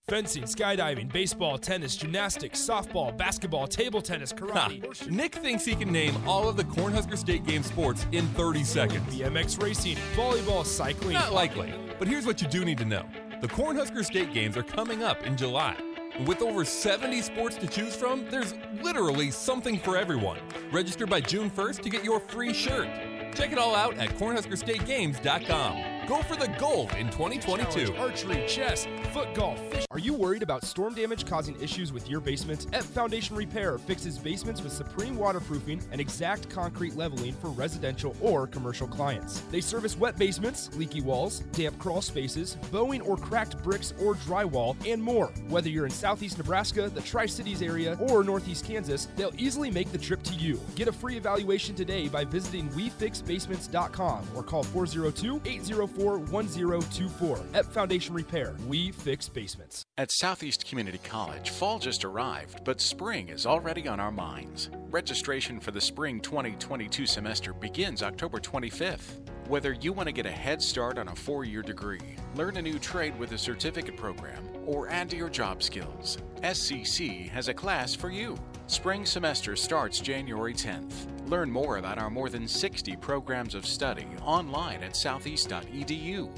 Fencing, skydiving, baseball, tennis, gymnastics, softball, basketball, table tennis, karate. Huh. Nick thinks he can name all of the Cornhusker State Game sports in thirty seconds. B M X racing, volleyball, cycling. Not likely, but here's what you do need to know. The Cornhusker State Games are coming up in July. With over seventy sports to choose from, there's literally something for everyone. Register by June first to get your free shirt. Check it all out at cornhusker state games dot com. Go for the gold in twenty twenty-two. Archery, chess, foot golf, fish. Are you worried about storm damage causing issues with your basement? F Foundation Repair fixes basements with supreme waterproofing and exact concrete leveling for residential or commercial clients. They service wet basements, leaky walls, damp crawl spaces, bowing or cracked bricks or drywall, and more. Whether you're in southeast Nebraska, the Tri-Cities area, or northeast Kansas, they'll easily make the trip to you. Get a free evaluation today by visiting we fix basements dot com or call four oh two, eight oh four, one oh two four. At Foundation Repair, we fix basements. At Southeast Community College, fall just arrived, but spring is already on our minds. Registration for the spring twenty twenty-two semester begins October twenty-fifth. Whether you want to get a head start on a four-year degree, learn a new trade with a certificate program, or add to your job skills, S C C has a class for you. Spring semester starts January tenth. Learn more about our more than sixty programs of study online at southeast dot e d u.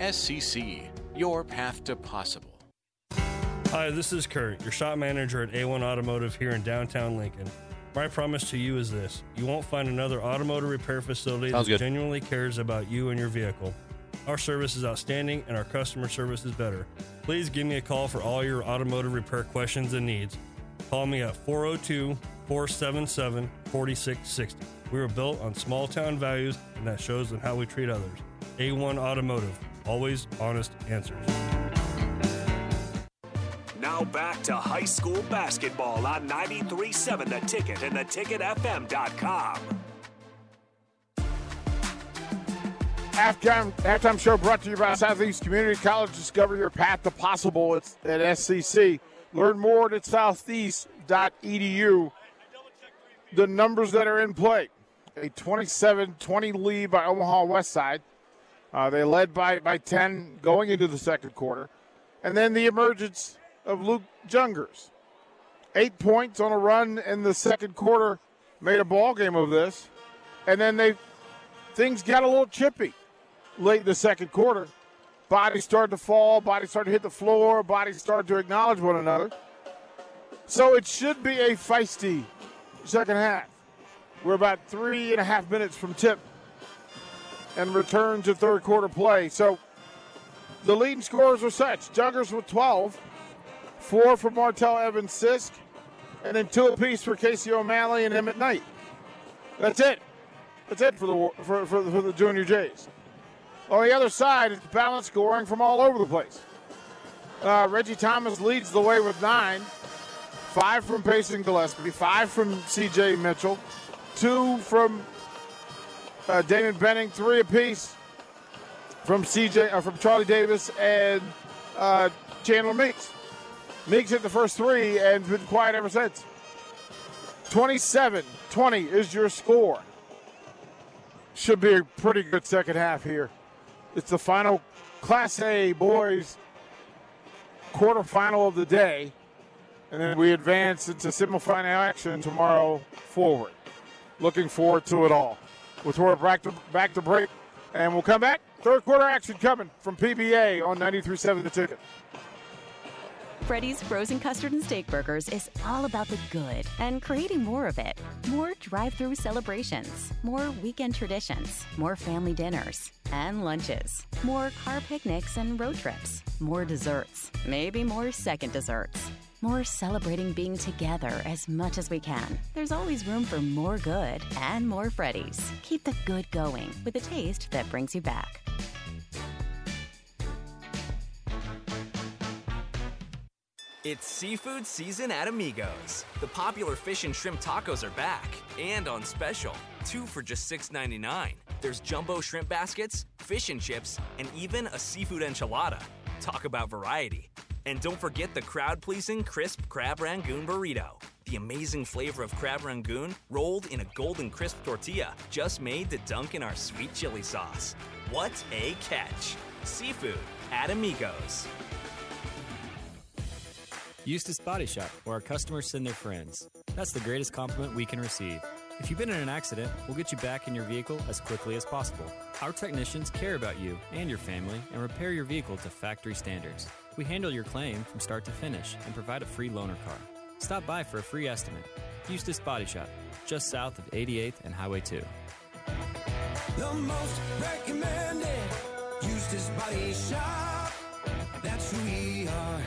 S C C, your path to possible. Hi, this is Kurt, your shop manager at A one Automotive here in downtown Lincoln. My promise to you is this: you won't find another automotive repair facility Sounds that good. genuinely cares about you and your vehicle. Our service is outstanding and our customer service is better. Please give me a call for all your automotive repair questions and needs. Call me at four oh two, four seven seven, four six six oh. We were built on small town values, and that shows in how we treat others. A one Automotive, always honest answers. Now back to high school basketball on ninety-three point seven The Ticket and the ticket f m dot com. Halftime, halftime show brought to you by Southeast Community College. Discover your path to possible at, at S C C. Learn more at southeast dot e d u. The numbers that are in play: a twenty-seven twenty lead by Omaha Westside. Uh, they led by, by ten going into the second quarter. And then the emergence of Luke Jungers. Eight points on a run in the second quarter made a ball game of this. And then they things got a little chippy late in the second quarter. Bodies started to fall, bodies started to hit the floor, bodies started to acknowledge one another. So it should be a feisty second half. We're about three and a half minutes from tip and return to third quarter play. So the leading scorers are such: Jungers with twelve, four for Martell Evans-Sisk, and then two apiece for Casey O'Malley and Emmett Knight. That's it. That's it for the for, for, the, for the Junior Jays. On the other side, it's balanced scoring from all over the place. Uh, Reggie Thomas leads the way with nine. Five from Payson Gillespie, five from C J Mitchell, two from uh, Damon Benning, three apiece from C J uh, from Charlie Davis and uh, Chandler Meeks. Meeks hit the first three and been quiet ever since. twenty-seven twenty is your score. Should be a pretty good second half here. It's the final Class A boys quarterfinal of the day, and then we advance into semifinal action tomorrow forward. Looking forward to it all. We'll throw it back to, back to break, and we'll come back. Third quarter action coming from P B A on ninety-three point seven The Ticket. Freddy's Frozen Custard and Steak Burgers is all about the good and creating more of it. More drive-through celebrations, more weekend traditions, more family dinners and lunches, more car picnics and road trips, more desserts, maybe more second desserts. More celebrating being together as much as we can. There's always room for more good and more Freddy's. Keep the good going with a taste that brings you back. It's seafood season at Amigos. The popular fish and shrimp tacos are back and on special. Two for just six ninety-nine. There's jumbo shrimp baskets, fish and chips, and even a seafood enchilada. Talk about variety. And don't forget the crowd-pleasing crisp crab rangoon burrito. The amazing flavor of crab rangoon rolled in a golden crisp tortilla just made to dunk in our sweet chili sauce. What a catch. Seafood at Amigos. Eustace Body Shop, where our customers send their friends. That's the greatest compliment we can receive. If you've been in an accident, we'll get you back in your vehicle as quickly as possible. Our technicians care about you and your family and repair your vehicle to factory standards. We handle your claim from start to finish and provide a free loaner car. Stop by for a free estimate. Eustace Body Shop, just south of eighty-eighth and Highway two. The most recommended Eustace Body Shop. That's who we are.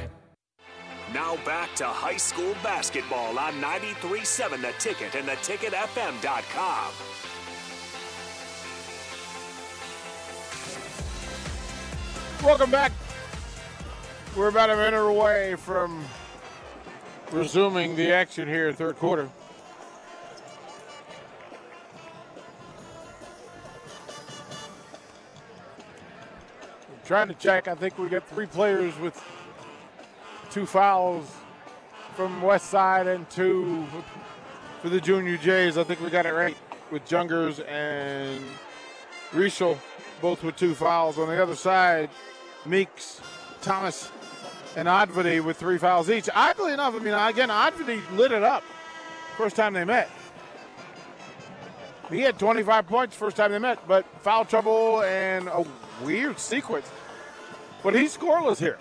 Now back to high school basketball on ninety-three point seven The Ticket and the ticket f m dot com. Welcome back. We're about a minute away from resuming the action here in third quarter. I'm trying to check. I think we got three players with two fouls from West Side and two for the Junior Jays. I think we got it right with Jungers and Rieschel, both with two fouls. On the other side, Meeks, Thomas, and Advadi with three fouls each. Oddly enough, I mean, again, Advadi lit it up first time they met. He had twenty-five points first time they met, but foul trouble and a weird sequence. But he's scoreless here.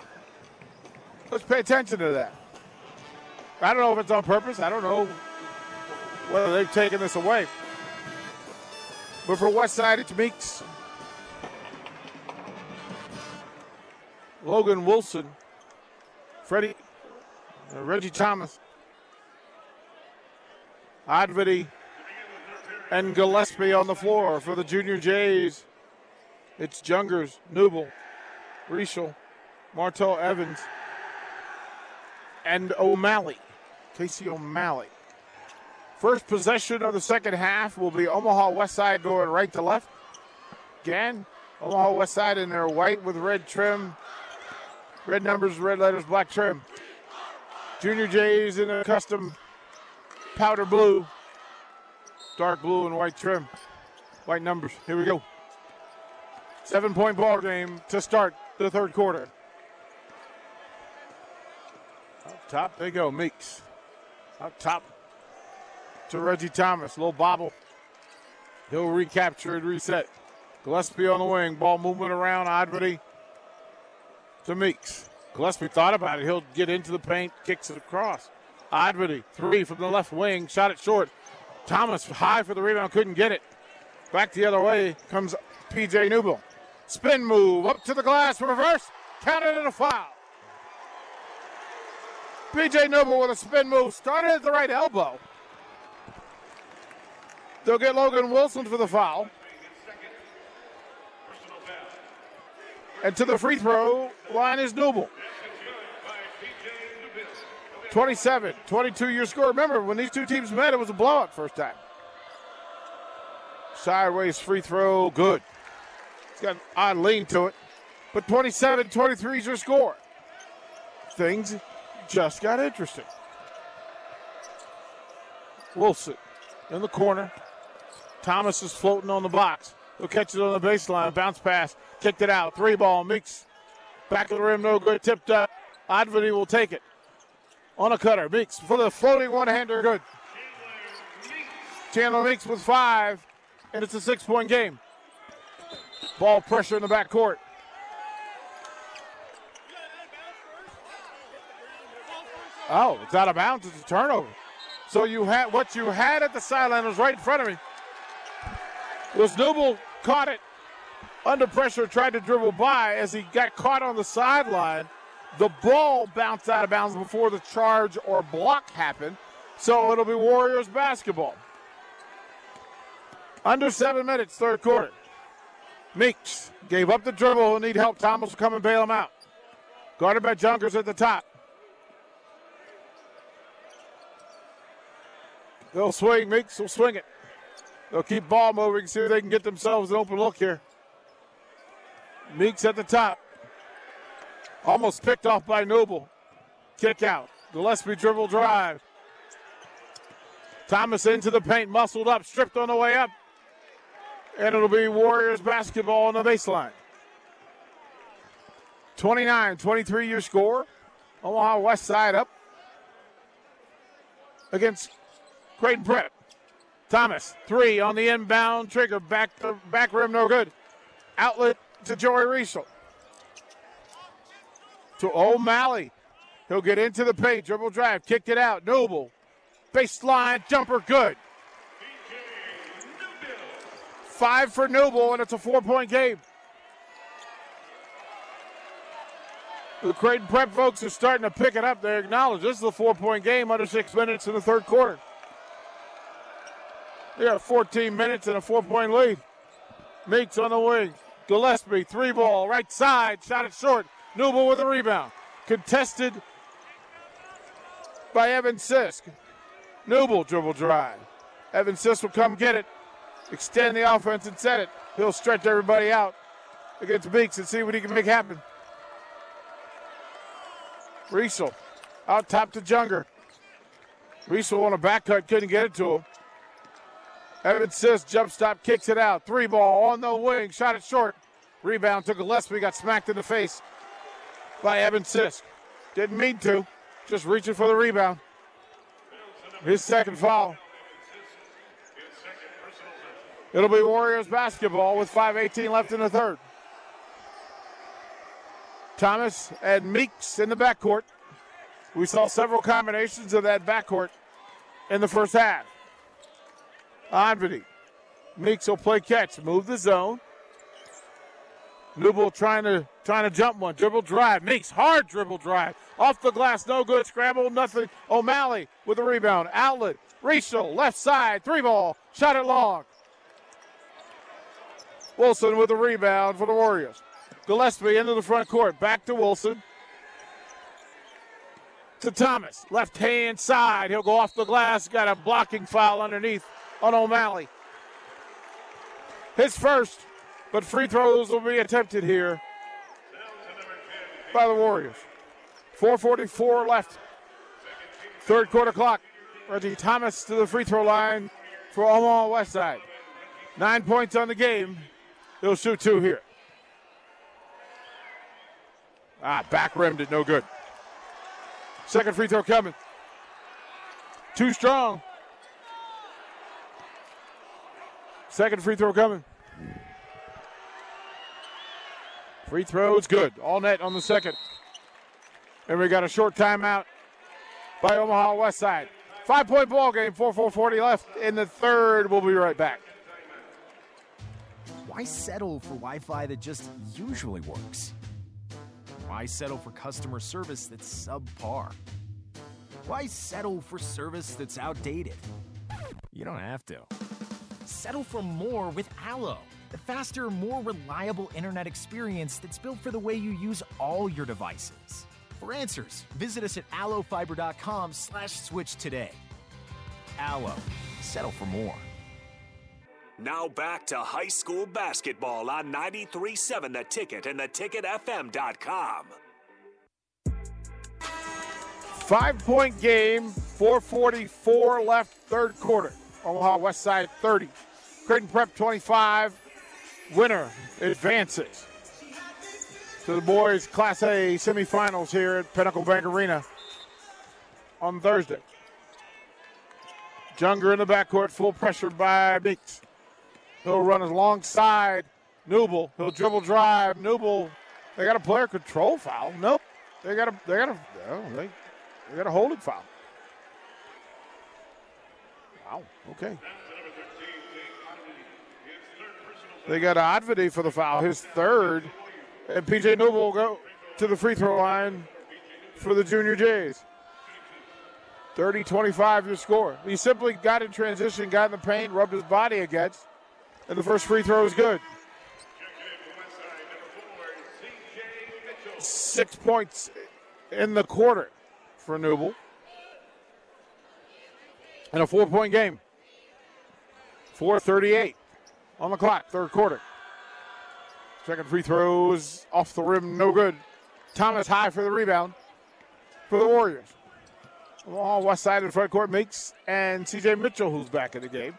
Let's pay attention to that. I don't know if it's on purpose. I don't know whether they've taken this away. But for Westside, it's Meeks. Logan Wilson. Freddie. Uh, Reggie Thomas. Advadi. And Gillespie on the floor for the Junior Jays. It's Jungers, Newble, Rieschel, Martell Evans, and O'Malley, Casey O'Malley. First possession of the second half will be Omaha Westside going right to left. Again, Omaha Westside in their white with red trim. Red numbers, red letters, black trim. Junior Jays in a custom powder blue. Dark blue and white trim. White numbers. Here we go. Seven-point ball game to start the third quarter. Top they go, Meeks. Up top to Reggie Thomas. Little bobble. He'll recapture and reset. Gillespie on the wing. Ball movement around. Advadi to Meeks. Gillespie thought about it. He'll get into the paint. Kicks it across. Advadi, three from the left wing. Shot it short. Thomas high for the rebound. Couldn't get it. Back the other way comes P J Newble. Spin move. Up to the glass. Reverse. Counted and a foul. B J Noble with a spin move, started at the right elbow. They'll get Logan Wilson for the foul. And to the free throw line is Noble. twenty-seven twenty-two your score. Remember, when these two teams met, it was a blowout first time. Sideways free throw, good. It's got an odd lean to it. But twenty-seven twenty-three is your score. Things just got interesting. Wilson in the corner. Thomas is floating on the box. He'll catch it on the baseline. Bounce pass. Kicked it out. Three ball. Meeks. Back of the rim. No good. Tipped up. Advani will take it. On a cutter. Meeks for the floating one-hander. Good. Chandler Meeks with five. And it's a six-point game. Ball pressure in the backcourt. Oh, it's out of bounds. It's a turnover. So you had what you had at the sideline was right in front of me. Was Noble caught it under pressure, tried to dribble by as he got caught on the sideline. The ball bounced out of bounds before the charge or block happened. So it'll be Warriors basketball. Under seven minutes, third quarter. Meeks gave up the dribble. He'll need help. Thomas will come and bail him out. Guarded by Junkers at the top. They'll swing. Meeks will swing it. They'll keep ball moving, see if they can get themselves an open look here. Meeks at the top. Almost picked off by Noble. Kick out. Gillespie dribble drive. Thomas into the paint, muscled up, stripped on the way up. And it'll be Warriors basketball on the baseline. twenty-nine twenty-three your score. Omaha West Side up against Creighton Prep. Thomas, three on the inbound trigger. Back to back rim, no good. Outlet to Joey Riesel. To O'Malley. He'll get into the paint. Dribble drive. Kicked it out. Noble. Baseline jumper, good. Five for Noble, and it's a four-point game. The Creighton Prep folks are starting to pick it up. They acknowledge this is a four-point game under six minutes in the third quarter. They got fourteen minutes and a four-point lead. Meeks on the wing. Gillespie, three ball, right side, shot it short. Noble with a rebound. Contested by Evan Sisk. Noble dribble drive. Evan Sisk will come get it. Extend the offense and set it. He'll stretch everybody out against Meeks and see what he can make happen. Riesel out top to Junger. Riesel on a back cut, couldn't get it to him. Evan Sisk, jump stop, kicks it out. Three ball on the wing, shot it short. Rebound to Gillespie, got smacked in the face by Evan Sisk. Didn't mean to, just reaching for the rebound. His second foul. It'll be Warriors basketball with five eighteen left in the third. Thomas and Meeks in the backcourt. We saw several combinations of that backcourt in the first half. Anvidi. Meeks will play catch. Move the zone. Noble trying to trying to jump one. Dribble drive. Meeks, hard dribble drive. Off the glass, no good. Scramble, nothing. O'Malley with the rebound. Outlet. Riesel, left side. Three ball. Shot it long. Wilson with the rebound for the Warriors. Gillespie into the front court. Back to Wilson. To Thomas. Left hand side. He'll go off the glass. Got a blocking foul underneath on O'Malley. His first, but free throws will be attempted here by the Warriors. four forty-four left. Third quarter clock. Reggie Thomas to the free throw line for Omaha West Side. Nine points on the game. He'll shoot two here. Ah, back rim did no good. Second free throw coming. Too strong. Second free throw coming. Free throw's good. All net on the second. And we got a short timeout by Omaha West Side. Five-point ball game, four forty left in the third. We'll be right back. Why settle for Wi-Fi that just usually works? Why settle for customer service that's subpar? Why settle for service that's outdated? You don't have to. Settle for more with Allo, the faster, more reliable internet experience that's built for the way you use all your devices. For answers, visit us at allofiber.com slash switch today. Allo, settle for more. Now back to high school basketball on ninety-three point seven The Ticket and the ticket f m dot com. Five-point game, four forty-four left, third quarter. Omaha West Side thirty. Creighton Prep twenty-five. Winner advances to the boys' Class A semifinals here at Pinnacle Bank Arena on Thursday. Junger in the backcourt, full pressure by Meeks. He'll run alongside Newell. He'll dribble drive. Newell. They got a player control foul. Nope. They got a they got a oh, they, they got a holding foul. Wow. Okay. They got Advedi for the foul, his third, and P J Newell will go to the free throw line for the Junior Jays. thirty twenty-five your score. He simply got in transition, got in the paint, rubbed his body against. And the first free throw is good. Six points in the quarter for Newell. And a four-point game. four thirty-eight on the clock, third quarter. Second free throws off the rim, no good. Thomas high for the rebound for the Warriors. Omaha West Side in front court, Meeks and C J Mitchell, who's back in the game.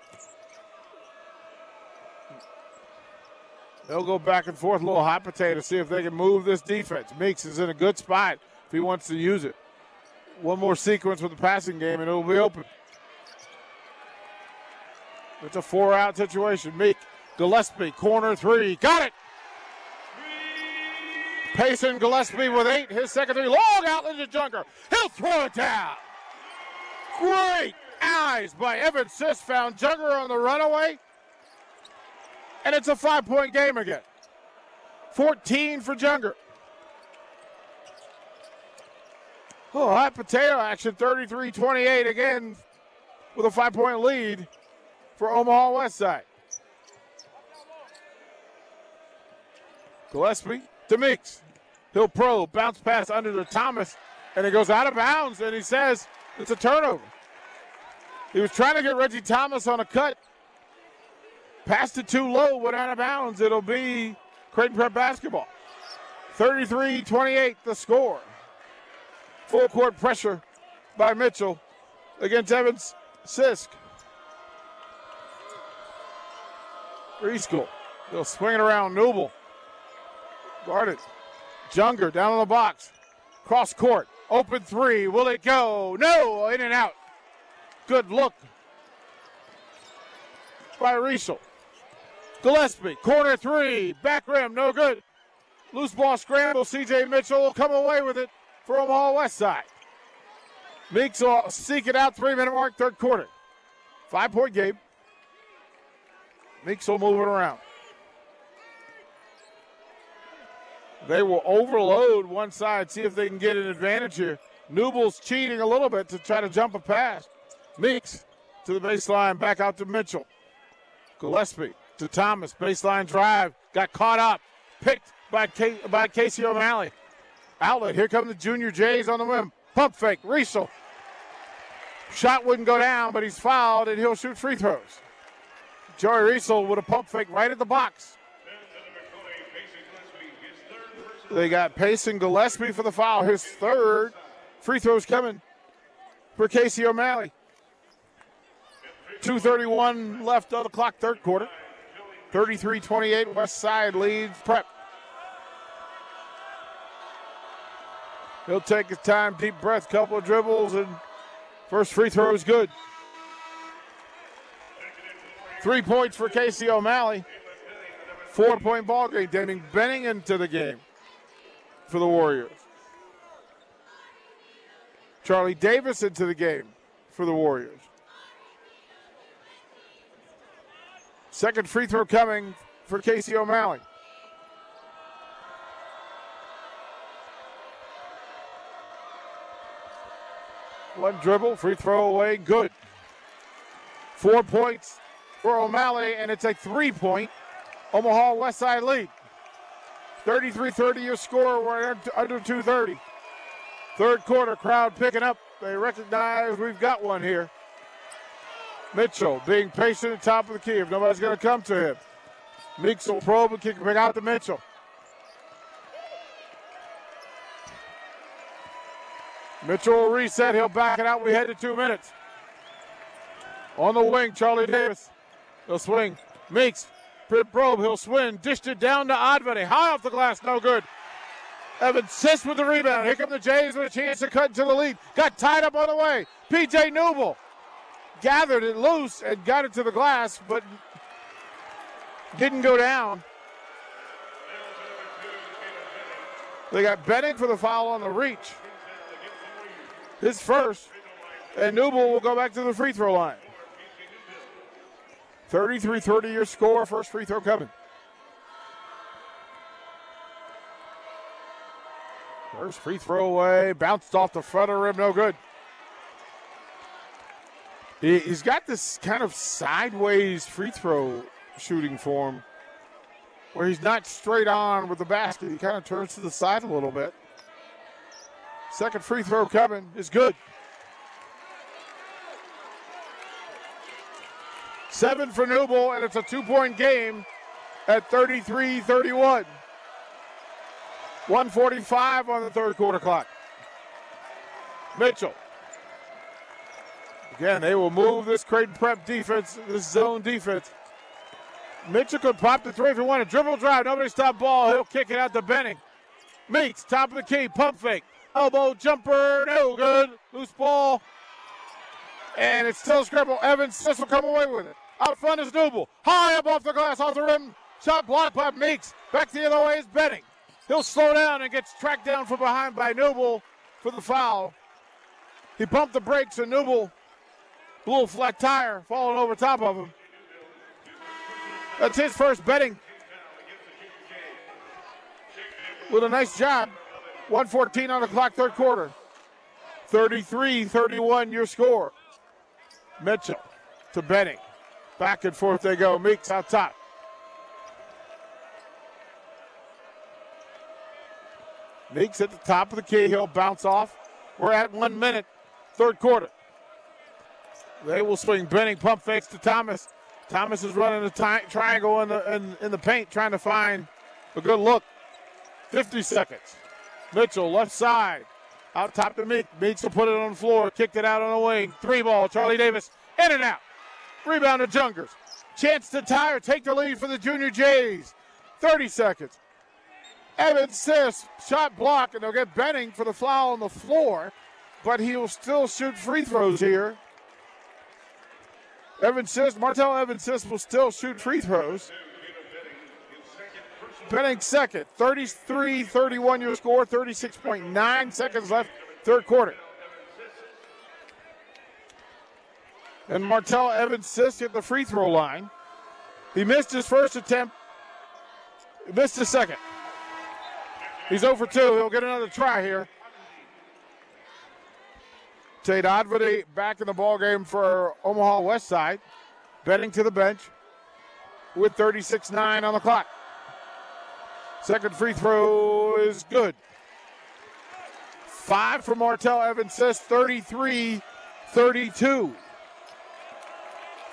They'll go back and forth, a little hot potato, see if they can move this defense. Meeks is in a good spot if he wants to use it. One more sequence with the passing game, and it'll be open. It's a four-out situation. Meek, Gillespie, corner three. Got it! Payson Gillespie with eight. His second three. Long outlet to Junger. He'll throw it down. Great eyes by Evan Siss. Found Junger on the runaway. And it's a five-point game again. fourteen for Junger. Oh, hot potato action, thirty-three twenty-eight again with a five-point lead for Omaha West Side. Gillespie to Meeks. He'll probe, bounce pass under to Thomas, and it goes out of bounds, and he says it's a turnover. He was trying to get Reggie Thomas on a cut. Passed it too low, went out of bounds. It'll be Creighton Prep basketball. thirty-three twenty-eight the score. Full court pressure by Mitchell against Evans Sisk. Reeschool. They'll swing it around. Newell. Guarded. Junger down on the box. Cross court. Open three. Will it go? No. In and out. Good look by Reeschool. Gillespie, corner three, back rim, no good. Loose ball scramble, C J Mitchell will come away with it for Omaha West Side. Meeks will seek it out, three-minute mark, third quarter. Five-point game. Meeks will move it around. They will overload one side, see if they can get an advantage here. Newell's cheating a little bit to try to jump a pass. Meeks to the baseline, back out to Mitchell. Gillespie to Thomas, baseline drive, got caught up, picked by K- by Casey O'Malley. Outlet, here come the Junior Jays on the rim. Pump fake, Reeschool. Shot wouldn't go down, but he's fouled, and he'll shoot free throws. Joey Reeschool with a pump fake right at the box. They got Payson Gillespie for the foul, his third. Free throws coming for Casey O'Malley. two thirty-one left on the clock, third quarter. thirty-three twenty-eight, West Side leads Prep. He'll take his time, deep breath, couple of dribbles, and first free throw is good. Three points for Casey O'Malley. Four-point ball game. Deming Benning into the game for the Warriors. Charlie Davis into the game for the Warriors. Second free throw coming for Casey O'Malley. One dribble, free throw away, good. Four points for O'Malley, and it's a three-point Omaha West Side lead. thirty-three thirty your score, we're under two thirty. Third quarter, crowd picking up. They recognize we've got one here. Mitchell being patient at the top of the key. If nobody's going to come to him, Meeks will probe and kick it back out to Mitchell. Mitchell will reset. He'll back it out. We head to two minutes. On the wing, Charlie Davis. He'll swing. Meeks, probe. He'll swing. Dished it down to Advani. High off the glass. No good. Evan Siss with the rebound. Here come the Jays with a chance to cut into the lead. Got tied up on the way. P J Newble gathered it loose and got it to the glass, but didn't go down. They got Bennett for the foul on the reach. His first, and Newble will go back to the free throw line. thirty-three thirty your score, first free throw coming. First free throw away, bounced off the front of the rim, no good. He, he's got this kind of sideways free throw shooting form where he's not straight on with the basket. He kind of turns to the side a little bit. Second free throw coming is good. Seven for Newble, and it's a two-point game at thirty-three thirty-one. one forty-five on the third quarter clock. Mitchell. Again, they will move this Creighton Prep defense, this zone defense. Mitchell could pop the three if he wanted. Dribble drive, nobody stop ball. He'll kick it out to Benning. Meets, top of the key, pump fake. Elbow jumper, no good. Loose ball. And it's still scribble. Evans, this will come away with it. Out front is Newble. High up off the glass, off the rim. Shot blocked by Meeks. Back the other way is Benning. He'll slow down and gets tracked down from behind by Newble for the foul. He pumped the brakes, and Newble blew a flat tire, falling over top of him. That's his first. Benning with a nice job. one fourteen on the clock, third quarter. thirty-three thirty-one, your score. Mitchell to Benning. Back and forth they go. Meeks out top. Meeks at the top of the key. He'll bounce off. We're at one minute, third quarter. They will swing. Benning pump fakes to Thomas. Thomas is running a tri- triangle in the, in, in the paint, trying to find a good look. fifty seconds. Mitchell, left side, out top to Meeks. Meeks will put it on the floor, kicked it out on the wing. Three ball, Charlie Davis, in and out. Rebound to Jungers. Chance to tie or take the lead for the Junior Jays. thirty seconds. Evan Siss, shot block, and they'll get Benning for the foul on the floor, but he will still shoot free throws here. Evan Siss, Martell Evan Siss will still shoot free throws. Benning second, thirty-three thirty-one your score, thirty-six point nine seconds left, third quarter. And Martell Evans Sisk at the free throw line. He missed his first attempt, he missed his second. He's oh for two, he'll get another try here. Tate Advati back in the ballgame for Omaha West Side. Benning to the bench with thirty-six nine on the clock. Second free throw is good. Five for Martell Evans Siss, thirty-three thirty-two.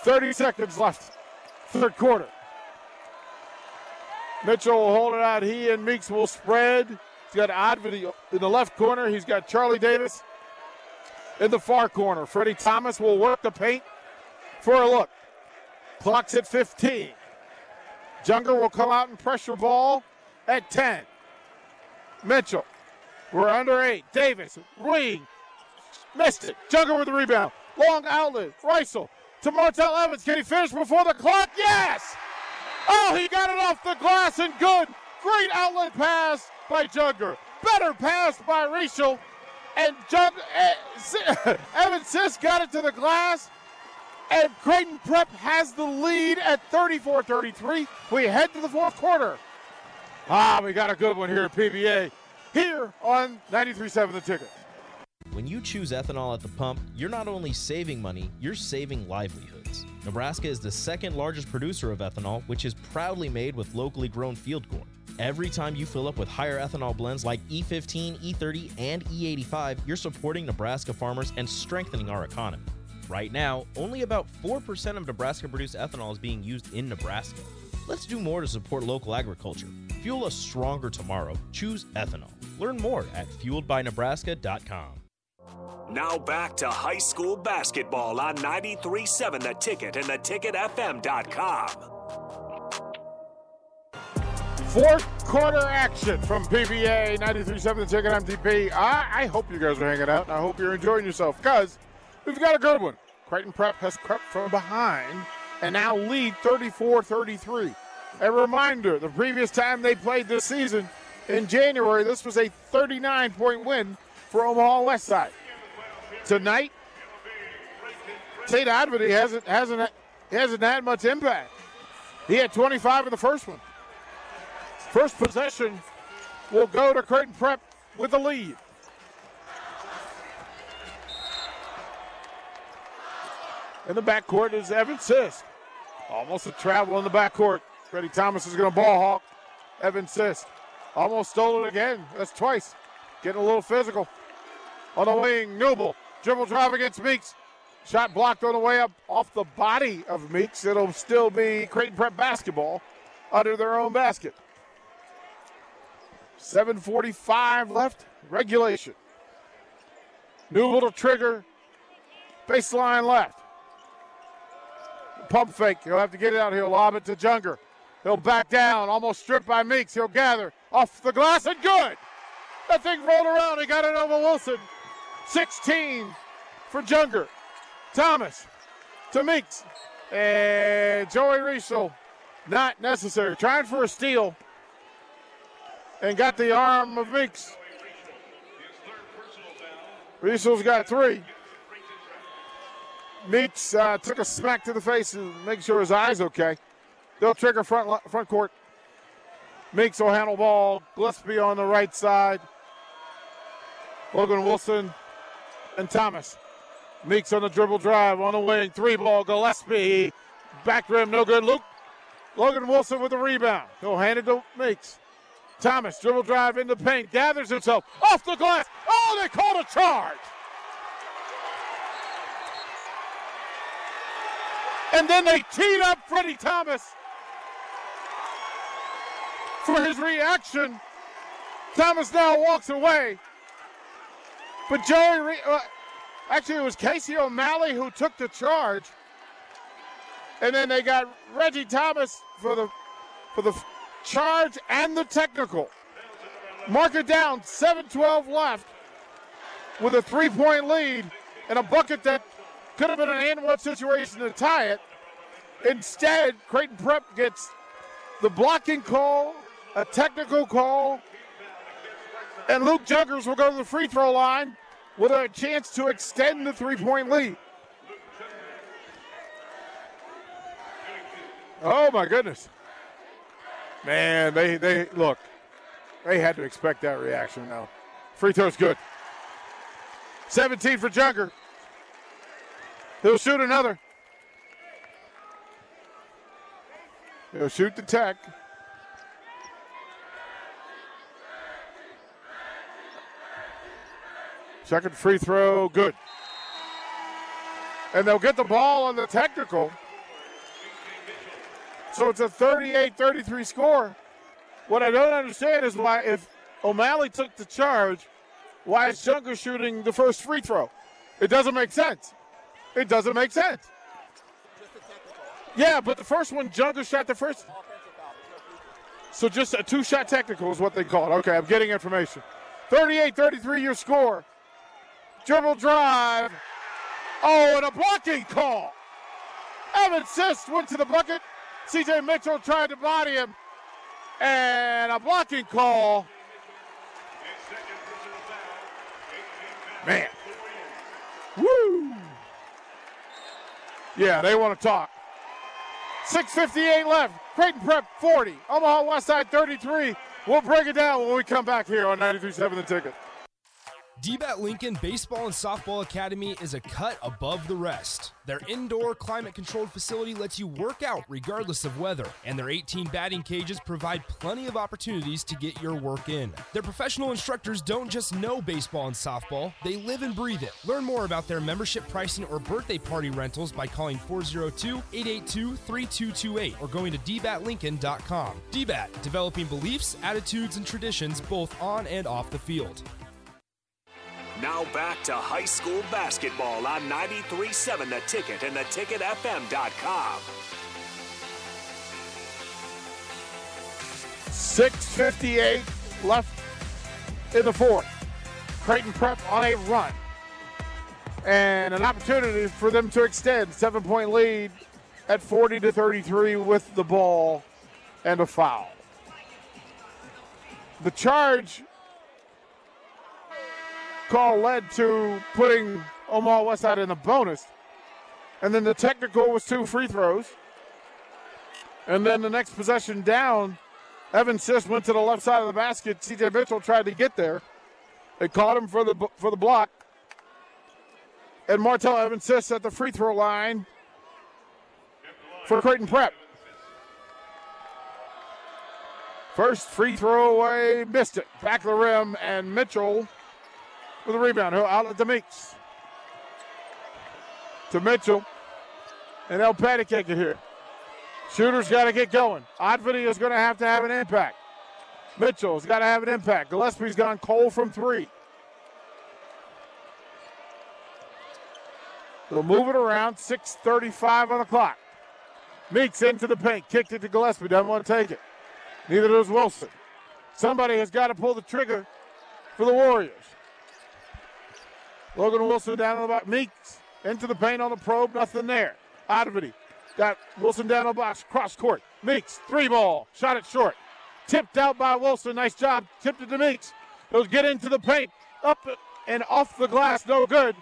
thirty seconds left, third quarter. Mitchell will hold it out. He and Meeks will spread. He's got Advati in the left corner. He's got Charlie Davis in the far corner. Freddie Thomas will work the paint for a look. Clock's at fifteen. Junger will come out and pressure ball at ten. Mitchell, we're under eight. Davis, wing, missed it. Junger with the rebound. Long outlet, Reisel to Martell Evans. Can he finish before the clock? Yes! Oh, he got it off the glass and good. Great outlet pass by Junger. Better pass by Reisel. And Jung, uh, Evans Siss got it to the glass. And Creighton Prep has the lead at thirty-four thirty-three. We head to the fourth quarter. Ah, we got a good one here at P B A, here on ninety-three point seven The Ticket. When you choose ethanol at the pump, you're not only saving money, you're saving livelihoods. Nebraska is the second largest producer of ethanol, which is proudly made with locally grown field corn. Every time you fill up with higher ethanol blends like E fifteen, E thirty, and E eighty-five, you're supporting Nebraska farmers and strengthening our economy. Right now, only about four percent of Nebraska-produced ethanol is being used in Nebraska. Let's do more to support local agriculture. Fuel a stronger tomorrow. Choose ethanol. Learn more at fueled by nebraska dot com. Now back to high school basketball on ninety-three point seven The Ticket and the ticket f m dot com. Fourth quarter action from P B A ninety-three point seven The Ticket. M T P. I, I hope you guys are hanging out, and I hope you're enjoying yourself, because we've got a good one. Creighton Prep has crept from behind and now lead thirty-four thirty-three. A reminder, the previous time they played this season in January, this was a thirty-nine point win for Omaha Westside. Tonight, Tate Adventi hasn't, hasn't, hasn't had much impact. He had twenty-five in the first one. First possession will go to Creighton Prep with the lead. In the backcourt is Evan Sisk. Almost a travel in the backcourt. Freddie Thomas is going to ball hawk Evan Sisk. Almost stole it again. That's twice. Getting a little physical. On the wing, Newble. Dribble drive against Meeks. Shot blocked on the way up off the body of Meeks. It'll still be Creighton Prep basketball under their own basket. seven forty-five left, regulation. New little trigger, baseline left. Pump fake, he'll have to get it out. He'll lob it to Junger. He'll back down, almost stripped by Meeks. He'll gather off the glass and good. That thing rolled around, he got it over Wilson. sixteen for Junger. Thomas to Meeks. And Joey Riesel, not necessary. Trying for a steal. And got the arm of Meeks. Riesel's got three. Meeks uh, took a smack to the face and make sure his eye's okay. They'll trigger front front court. Meeks will handle ball. Gillespie on the right side. Logan Wilson and Thomas. Meeks on the dribble drive on the wing. Three ball. Gillespie. Back rim. No good. Luke. Logan Wilson with the rebound. He'll hand it to Meeks. Thomas, dribble drive into paint, gathers himself off the glass. Oh, they called a charge. And then they teed up Freddie Thomas for his reaction. Thomas now walks away. But Joey, Re- uh, actually it was Casey O'Malley who took the charge. And then they got Reggie Thomas for the, for the, charge and the technical. Mark it down, seven twelve left with a three-point lead and a bucket that could have been an and-one situation to tie it. Instead, Creighton Prep gets the blocking call, a technical call, and Luke Juggers will go to the free throw line with a chance to extend the three-point lead. Oh, my goodness. Man, they, they look, they had to expect that reaction now. Free throw's good. seventeen for Junger. He'll shoot another. He'll shoot the tech. Second free throw, good. And they'll get the ball on the technical. So it's a thirty-eight thirty-three score. What I don't understand is why, if O'Malley took the charge, why is Junger shooting the first free throw? It doesn't make sense. It doesn't make sense. Just a technical. Yeah, but the first one, Junger shot the first. So just a two-shot technical is what they called. Okay, I'm getting information. thirty-eight thirty-three, your score. Dribble drive. Oh, and a blocking call. Evan Sisk went to the bucket. C J Mitchell tried to body him, and a blocking call. Man. Woo! Yeah, they want to talk. six fifty-eight left. Creighton Prep forty. Omaha Westside thirty-three. We'll break it down when we come back here on ninety-three point seven The Ticket. D B A T Lincoln Baseball and Softball Academy is a cut above the rest. Their indoor, climate-controlled facility lets you work out regardless of weather, and their eighteen batting cages provide plenty of opportunities to get your work in. Their professional instructors don't just know baseball and softball, they live and breathe it. Learn more about their membership pricing or birthday party rentals by calling four oh two, eight eight two, three two two eight or going to d bat lincoln dot com. D B A T, developing beliefs, attitudes, and traditions both on and off the field. Now back to high school basketball on ninety-three point seven The Ticket and the ticket f m dot com. six fifty-eight left in the fourth. Creighton Prep on a run. And an opportunity for them to extend. Seven-point lead at forty to thirty-three with the ball and a foul. The charge call led to putting Omaha Westside in the bonus. And then the technical was two free throws. And then the next possession down, Evan Sisk went to the left side of the basket. C J Mitchell tried to get there. They caught him for the for the block. And Martell Evan Sisk at the free throw line for Creighton Prep. First free throw away, missed it. Back of the rim, and Mitchell with a rebound. He'll outlet to Meeks. To Mitchell. And they'll patty cake it here. Shooter's got to get going. Oddvity is going to have to have an impact. Mitchell's got to have an impact. Gillespie's gone cold from three. They'll move it around. six thirty-five on the clock. Meeks into the paint. Kicked it to Gillespie. Doesn't want to take it. Neither does Wilson. Somebody has got to pull the trigger for the Warriors. Logan Wilson down on the block. Meeks into the paint on the probe. Nothing there. Oddvity got Wilson down on the block. Cross court. Meeks, three ball. Shot it short. Tipped out by Wilson. Nice job. Tipped it to Meeks. They'll get into the paint. Up and off the glass. No good.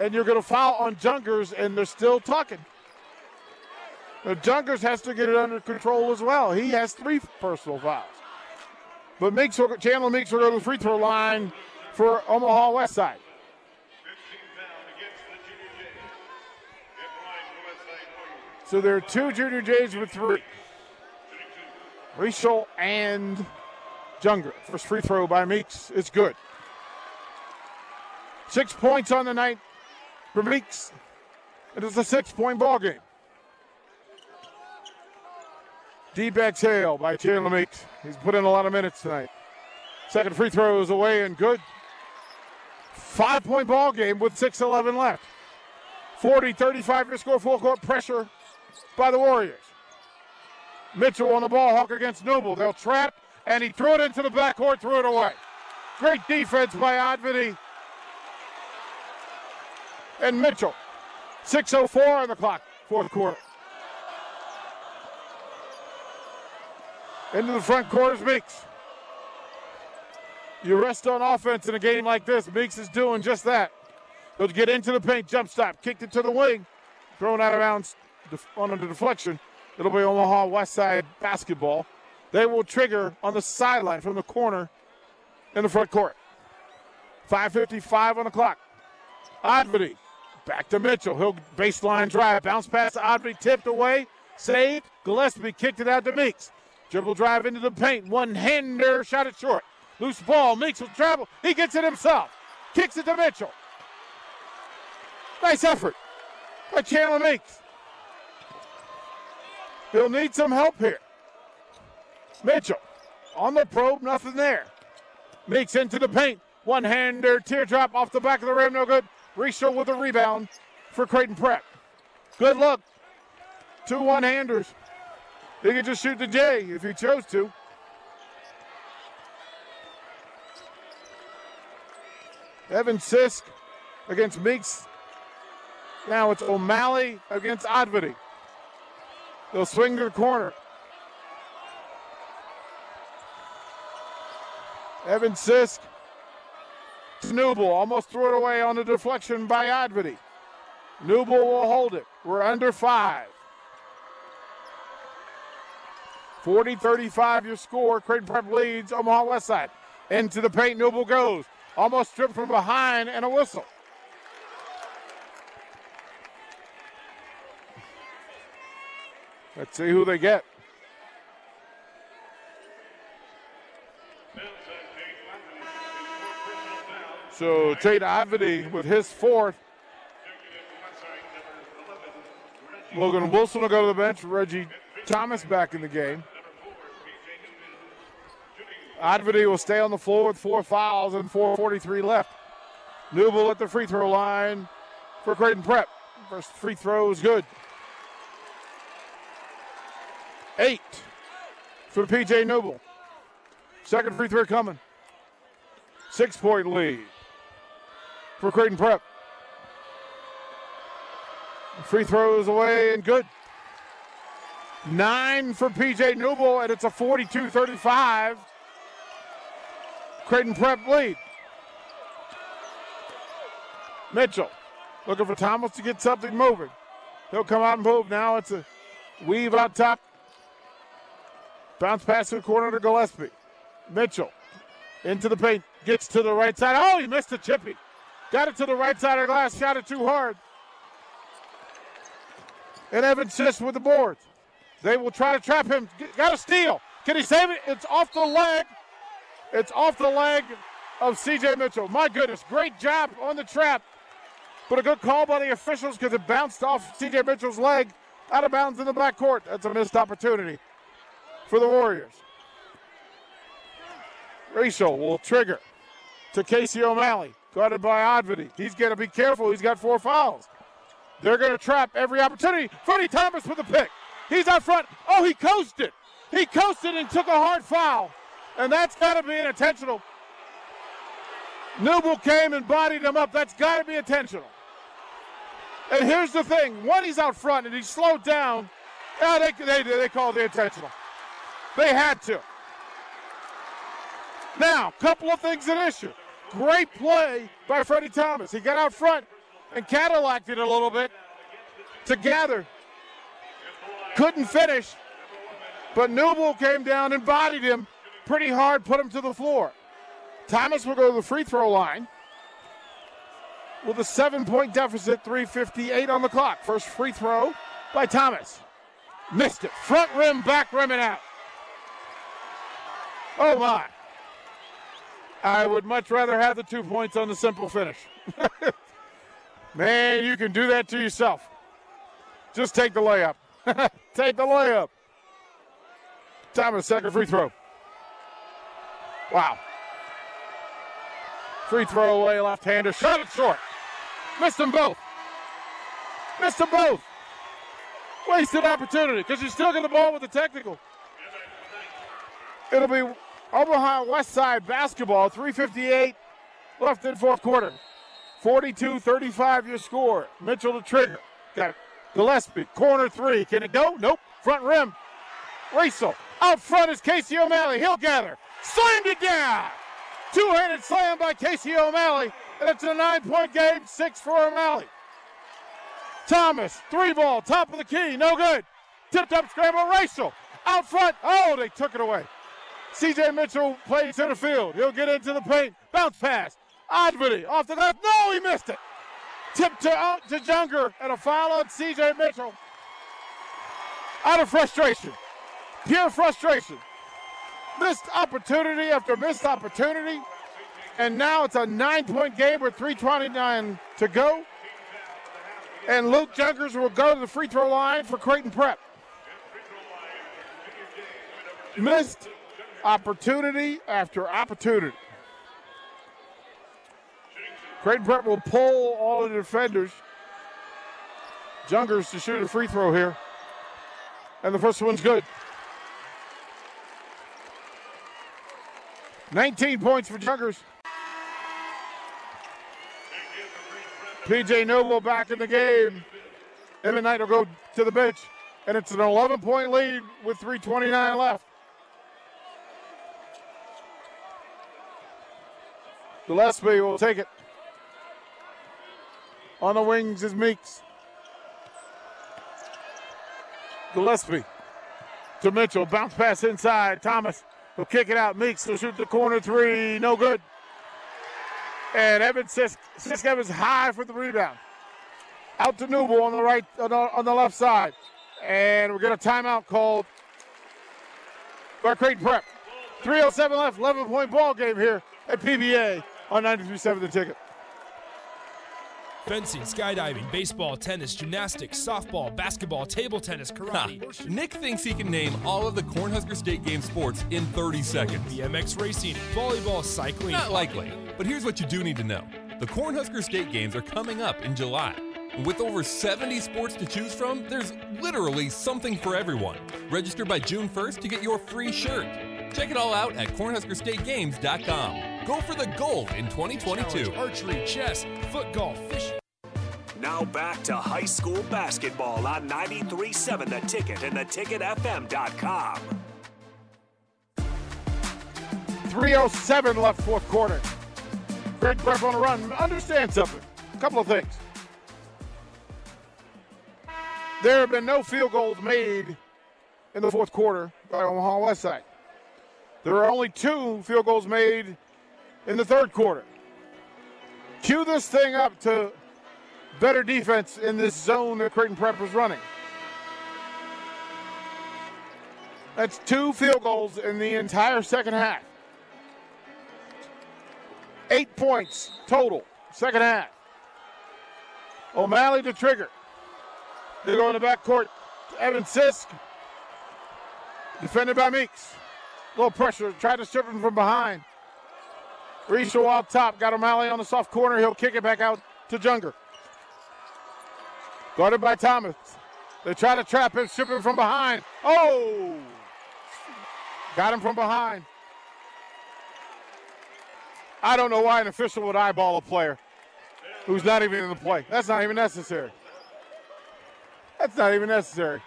And you're going to foul on Jungers, and they're still talking. Now, Jungers has to get it under control as well. He has three personal fouls. But Meeks will, Chandler Meeks will go to the free throw line for Omaha Westside. So there are two Junior Jays with three. Rieschel and Junger. First free throw by Meeks. It's good. Six points on the night for Meeks. It is a six-point ball game. Deep exhale by Chandler Meeks. He's put in a lot of minutes tonight. Second free throw is away and good. Five-point ball game with six eleven left. forty thirty-five to score. Full court pressure by the Warriors. Mitchell on the ball hawk against Noble. They'll trap, and he threw it into the backcourt, threw it away. Great defense by Oddvity. And Mitchell, six oh four on the clock, fourth quarter. Into the front court is Meeks. You rest on offense in a game like this. Meeks is doing just that. They'll get into the paint, jump stop, kicked it to the wing, thrown out of bounds on a deflection. It'll be Omaha Westside basketball. They will trigger on the sideline from the corner in the front court. five fifty-five on the clock. Oddvity back to Mitchell. He'll baseline drive. Bounce pass to Oddvity. Tipped away. Saved. Gillespie kicked it out to Meeks. Dribble drive into the paint. One-hander. Shot it short. Loose ball. Meeks will travel. He gets it himself. Kicks it to Mitchell. Nice effort by Chandler Meeks. He'll need some help here. Mitchell on the probe, nothing there. Meeks into the paint. One-hander, teardrop off the back of the rim, no good. Rieschel with a rebound for Creighton Prep. Good look. Two one-handers. He could just shoot the J if he chose to. Evan Sisk against Meeks. Now it's O'Malley against Oddvity. They'll swing to the corner. Evan Sisk. Newble almost threw it away on the deflection by Oddvity. Newble will hold it. We're under five. forty thirty-five your score. Creighton Prep leads Omaha Westside. Into the paint, Newble goes. almost stripped from behind, and a whistle. Let's see who they get. So Tate Ivedy with his fourth. Logan Wilson will go to the bench. Reggie Thomas back in the game. Ivedy will stay on the floor with four fouls and four forty-three left. Newble at the free throw line for Creighton Prep. First free throw is good. Eight for P J Newble. Second free throw coming. Six-point lead for Creighton Prep. Free throws away and good. Nine for P J Newble, and it's a forty-two thirty-five Creighton Prep lead. Mitchell looking for Thomas to get something moving. He'll come out and move now. It's a weave out top. Bounce pass to the corner to Gillespie. Mitchell into the paint. Gets to the right side. Oh, he missed the chippy. Got it to the right side of the glass. Shot it too hard. And Evan Sisk with the board. They will try to trap him. Got a steal. Can he save it? It's off the leg. It's off the leg of C J Mitchell. My goodness, great job on the trap. But a good call by the officials because it bounced off C J Mitchell's leg out of bounds in the backcourt. That's a missed opportunity for the Warriors. Rachel will trigger to Casey O'Malley, guarded by Ivedy. He's going to be careful. He's got four fouls. They're going to trap every opportunity. Freddie Thomas with a pick. He's out front. Oh, he coasted. He coasted and took a hard foul. And that's got to be an intentional. Newble came and bodied him up. That's got to be intentional. And here's the thing. One, he's out front and he slowed down. Oh, they, they, they called the intentional. They had to. Now, couple of things at issue. Great play by Freddie Thomas. He got out front and Cadillac it a little bit to gather. Couldn't finish, but Newble came down and bodied him pretty hard, put him to the floor. Thomas will go to the free throw line with a seven-point deficit, three fifty-eight on the clock. First free throw by Thomas. Missed it. Front rim, back rim, and out. Oh, my. I would much rather have the two points on the simple finish. Man, you can do that to yourself. Just take the layup. Take the layup. Thomas, second free throw. Wow. Free throw away, left-hander. Shot it short. Missed them both. Missed them both. Wasted opportunity because you still get the ball with the technical. It'll be Omaha West Side basketball, three fifty-eight left in fourth quarter. forty-two thirty-five your score. Mitchell to trigger. Got it. Gillespie, corner three. Can it go? Nope. Front rim. Racel. Out front is Casey O'Malley. He'll gather. Slammed it down. Two-handed slam by Casey O'Malley. And it's a nine-point game, six for O'Malley. Thomas, three ball, top of the key. No good. Tipped up scramble. Racel. Out front. Oh, they took it away. C J Mitchell played center field. He'll get into the paint. Bounce pass. Ivedy off the left. No, he missed it. Tip to, out to Junger and a foul on C J Mitchell. Out of frustration. Pure frustration. Missed opportunity after missed opportunity. And now it's a nine-point game with three twenty-nine to go. And Luke Jungers will go to the free throw line for Creighton Prep. Missed opportunity after opportunity. Creighton Prep will pull all the defenders. Jungers to shoot a free throw here. And the first one's good. nineteen points for Jungers. P J Newble back in the game. Evan Knight will go to the bench. And it's an eleven-point lead with three twenty-nine left. Gillespie will take it. On the wings is Meeks. Gillespie to Mitchell. Bounce pass inside. Thomas will kick it out. Meeks will shoot the corner three. No good. And Evan Siskevich is high for the rebound. Out to Newell on the right, on the, on the left side. And we're going to timeout called by Creighton Prep. three oh seven left, eleven-point ball game here at P B A on ninety-three point seven The Ticket. Fencing, skydiving, baseball, tennis, gymnastics, softball, basketball, table tennis, karate. Huh. Nick thinks he can name all of the Cornhusker State Game sports in thirty seconds. B M X racing, volleyball, cycling. Not likely, but here's what you do need to know. The Cornhusker State Games are coming up in July. With over seventy sports to choose from, there's literally something for everyone. Register by June first to get your free shirt. Check it all out at cornhusker state games dot com. Go for the gold in twenty twenty-two. Archery, chess, foot golf, fishing. Now back to high school basketball on ninety-three point seven The Ticket and the ticket f m dot com. three oh seven left fourth quarter. Greg Prep on a run. Understand something. A couple of things. There have been no field goals made in the fourth quarter by Omaha West Side. There are only two field goals made in the third quarter. Cue this thing up to better defense in this zone that Creighton Prep is running. That's two field goals in the entire second half. Eight points total, second half. O'Malley to trigger. They go in the backcourt to Evan Sisk. Defended by Meeks. A little pressure. Tried to strip him from behind. Risho out top. Got O'Malley on the soft corner. He'll kick it back out to Junger. Guarded by Thomas. They try to trap him. Strip him from behind. Oh! Got him from behind. I don't know why an official would eyeball a player who's not even in the play. That's not even necessary. That's not even necessary.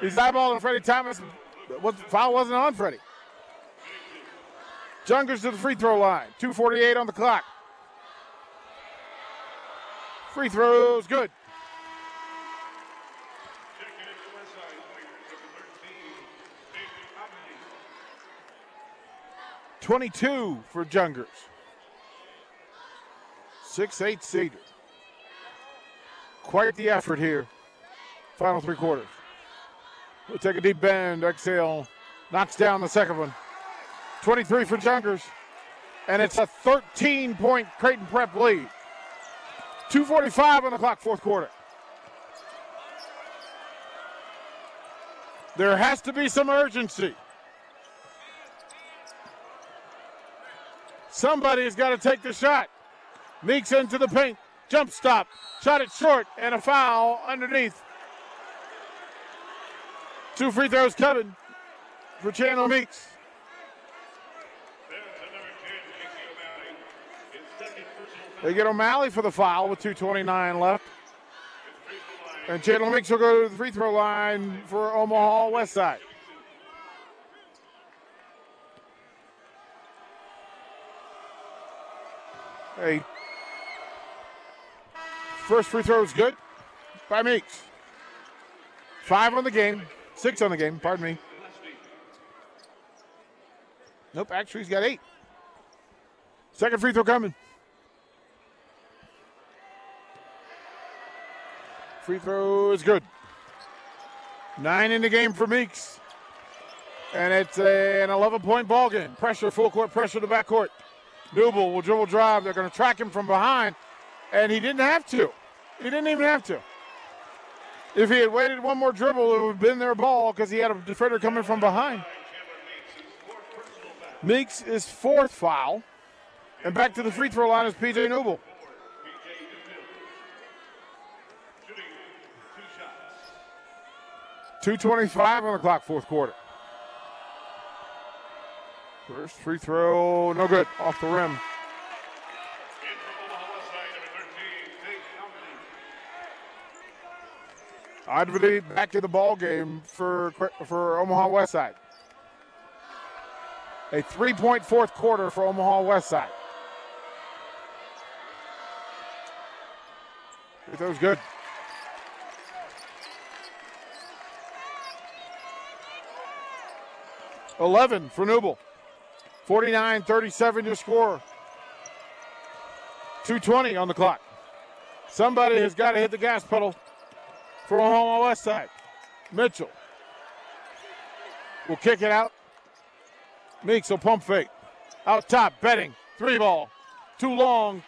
He's eyeballing Freddie Thomas. The foul wasn't on Freddie. Jungers to the free throw line. two forty-eight on the clock. Free throws good. twenty-two for Jungers. six eight Cedar. Quite the effort here. Final three quarters. We'll take a deep bend. Exhale. Knocks down the second one. twenty-three for Junkers. And it's a thirteen-point Creighton Prep lead. two forty-five on the clock, fourth quarter. There has to be some urgency. Somebody's got to take the shot. Meeks into the paint. Jump stop. Shot it short. And a foul underneath. Two free throws coming for Chandler Meeks. They get O'Malley for the foul with two twenty-nine left. And Chandler Meeks will go to the free throw line for Omaha West Side. Hey. First free throw is good by Meeks. Five on the game. Six on the game, pardon me. Nope, actually he's got eight. Second free throw coming. Free throw is good. Nine in the game for Meeks. And it's a, an eleven-point ball game. Pressure, full court pressure to backcourt. Newell will dribble drive. They're going to track him from behind. And he didn't have to. He didn't even have to. If he had waited one more dribble, it would have been their ball because he had a defender coming from behind. Meeks is fourth foul. And back to the free throw line is P J Newell. two twenty-five on the clock, fourth quarter. First free throw, no good, off the rim. Ivory back to the ball game for, for Omaha West Side. A three-point fourth quarter for Omaha West Side. That was good. eleven for Newell. forty-nine thirty-seven your score. two twenty on the clock. Somebody has got to hit the gas pedal for Omaha West Side. Mitchell will kick it out. Meeks will pump fake. Out top, Betting. Three ball. Too long.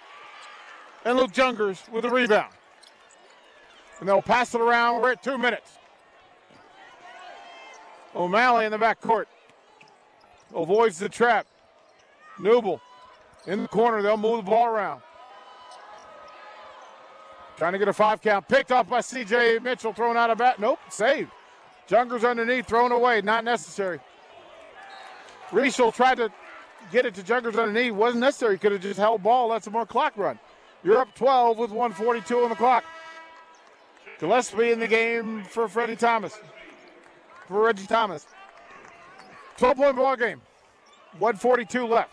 And Luke Jungers with the rebound. And they'll pass it around. We're at two minutes. O'Malley in the backcourt. Avoids the trap. Newble in the corner. They'll move the ball around. Trying to get a five count. Picked off by C J. Mitchell. Thrown out of bat. Nope. Saved. Jungers underneath. Thrown away. Not necessary. Rieschel tried to get it to Jungers underneath. Wasn't necessary. Could have just held ball. That's a more clock run. You're up twelve with one forty-two on the clock. Gillespie in the game for Freddie Thomas. For Reggie Thomas. twelve-point ball game. one forty-two left.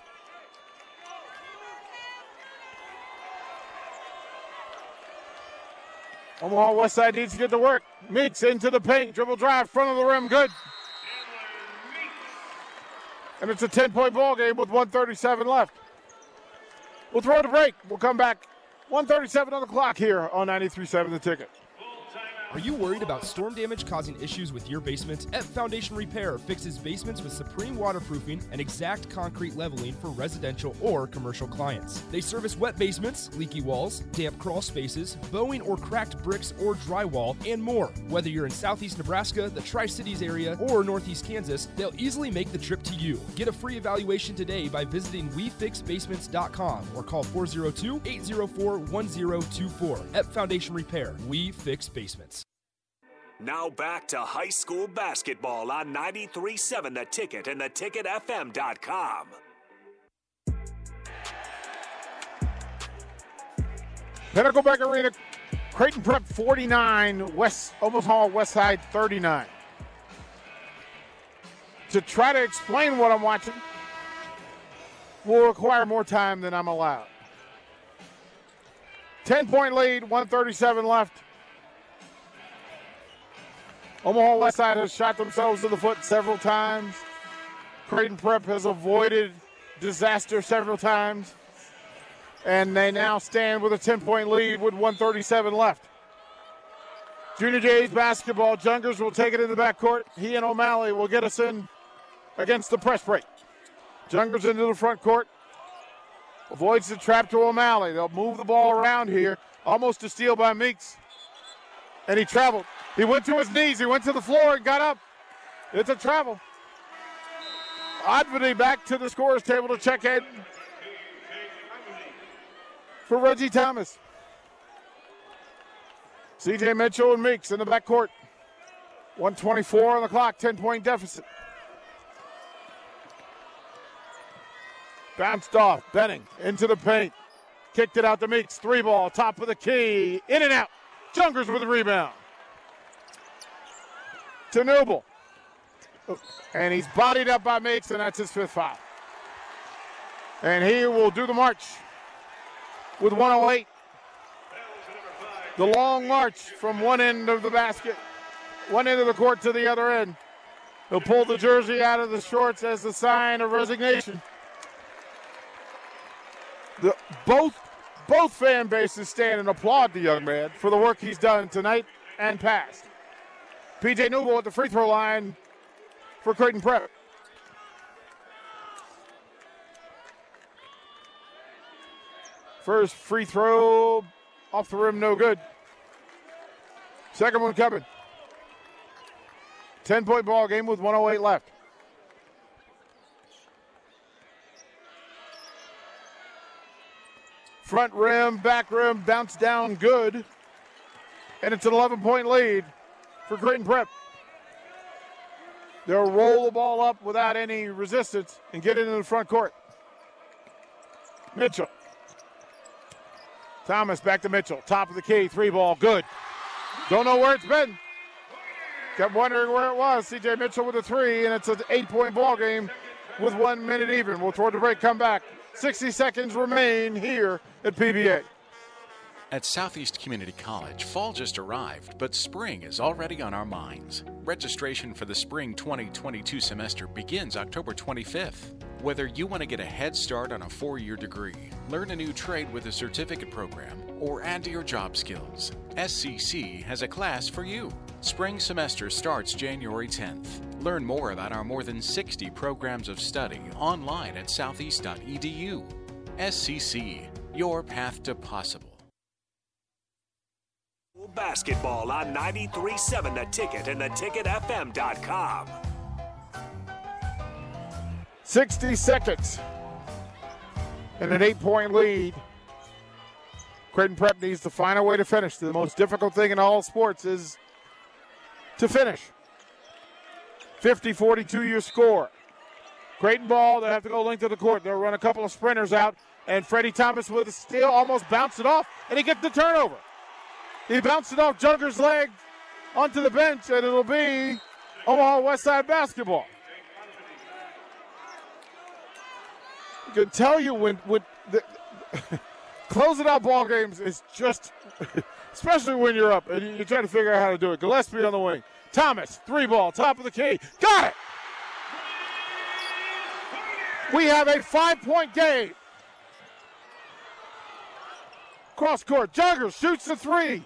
Omaha West Side needs to get to work. Meeks into the paint. Dribble drive. Front of the rim. Good. And it's a ten-point ball game with one thirty-seven left. We'll throw it a break. We'll come back. one thirty-seven on the clock here on ninety-three point seven The Ticket. Are you worried about storm damage causing issues with your basement? F Foundation Repair fixes basements with supreme waterproofing and exact concrete leveling for residential or commercial clients. They service wet basements, leaky walls, damp crawl spaces, bowing or cracked bricks or drywall, and more. Whether you're in southeast Nebraska, the Tri-Cities area, or northeast Kansas, they'll easily make the trip to you. Get a free evaluation today by visiting we fix basements dot com or call four oh two, eight oh four, one oh two four. F Foundation Repair. We Fix Basements. Now back to high school basketball on ninety-three point seven The Ticket and the ticket f m dot com. Pinnacle Bank Arena, Creighton Prep forty-nine, West Omaha Westside thirty-nine. To try to explain what I'm watching will require more time than I'm allowed. ten-point lead, one thirty-seven left. Omaha West Side has shot themselves in the foot several times. Creighton Prep has avoided disaster several times. And they now stand with a ten-point lead with one thirty-seven left. Junior Jays basketball. Jungers will take it in the backcourt. He and O'Malley will get us in against the press break. Jungers into the front court. Avoids the trap to O'Malley. They'll move the ball around here. Almost a steal by Meeks. And he traveled. He went to his knees. He went to the floor and got up. It's a travel. Adveni back to the scorer's table to check in for Reggie Thomas. C J Mitchell and Meeks in the backcourt. one twenty-four on the clock, ten-point deficit. Bounced off, Benning into the paint. Kicked it out to Meeks, three ball, top of the key, in and out. Jungers with the rebound. To Newble. And he's bodied up by Meeks, and that's his fifth foul. And he will do the march with one oh eight. The long march from one end of the basket, one end of the court to the other end. He'll pull the jersey out of the shorts as a sign of resignation. The, both, both fan bases stand and applaud the young man for the work he's done tonight and past. P J Newble at the free throw line for Creighton Prep. First free throw off the rim, no good. Second one coming. ten-point ball game with one oh eight left. Front rim, back rim, bounce down, good. And it's an eleven-point lead for Creighton Prep. They'll roll the ball up without any resistance and get it into the front court. Mitchell. Thomas back to Mitchell. Top of the key, three ball, good. Don't know where it's been. Kept wondering where it was. C J Mitchell with a three, and it's an eight-point ball game with one minute even. We'll toward the break, come back. sixty seconds remain here at P B A. At Southeast Community College, fall just arrived, but spring is already on our minds. Registration for the spring twenty twenty-two semester begins October twenty-fifth. Whether you want to get a head start on a four-year degree, learn a new trade with a certificate program, or add to your job skills, S C C has a class for you. Spring semester starts January tenth. Learn more about our more than sixty programs of study online at southeast dot e d u. S C C, your path to possible. Basketball on ninety-three point seven The Ticket and the ticket f m dot com. sixty seconds and an eight-point lead. Creighton Prep needs to find a way to finish. The most difficult thing in all sports is to finish. fifty forty-two your score. Creighton ball. They have to go length of the court. They'll run a couple of sprinters out, and Freddie Thomas with a steal almost bounced it off, and he gets the turnover. He bounced it off Junker's leg onto the bench, and it'll be Omaha Westside basketball. I can tell you when, when the, closing out ball games is just, especially when you're up and you're trying to figure out how to do it. Gillespie on the wing. Thomas, three ball, top of the key. Got it! We have a five-point game. Cross court, Juggers shoots the three.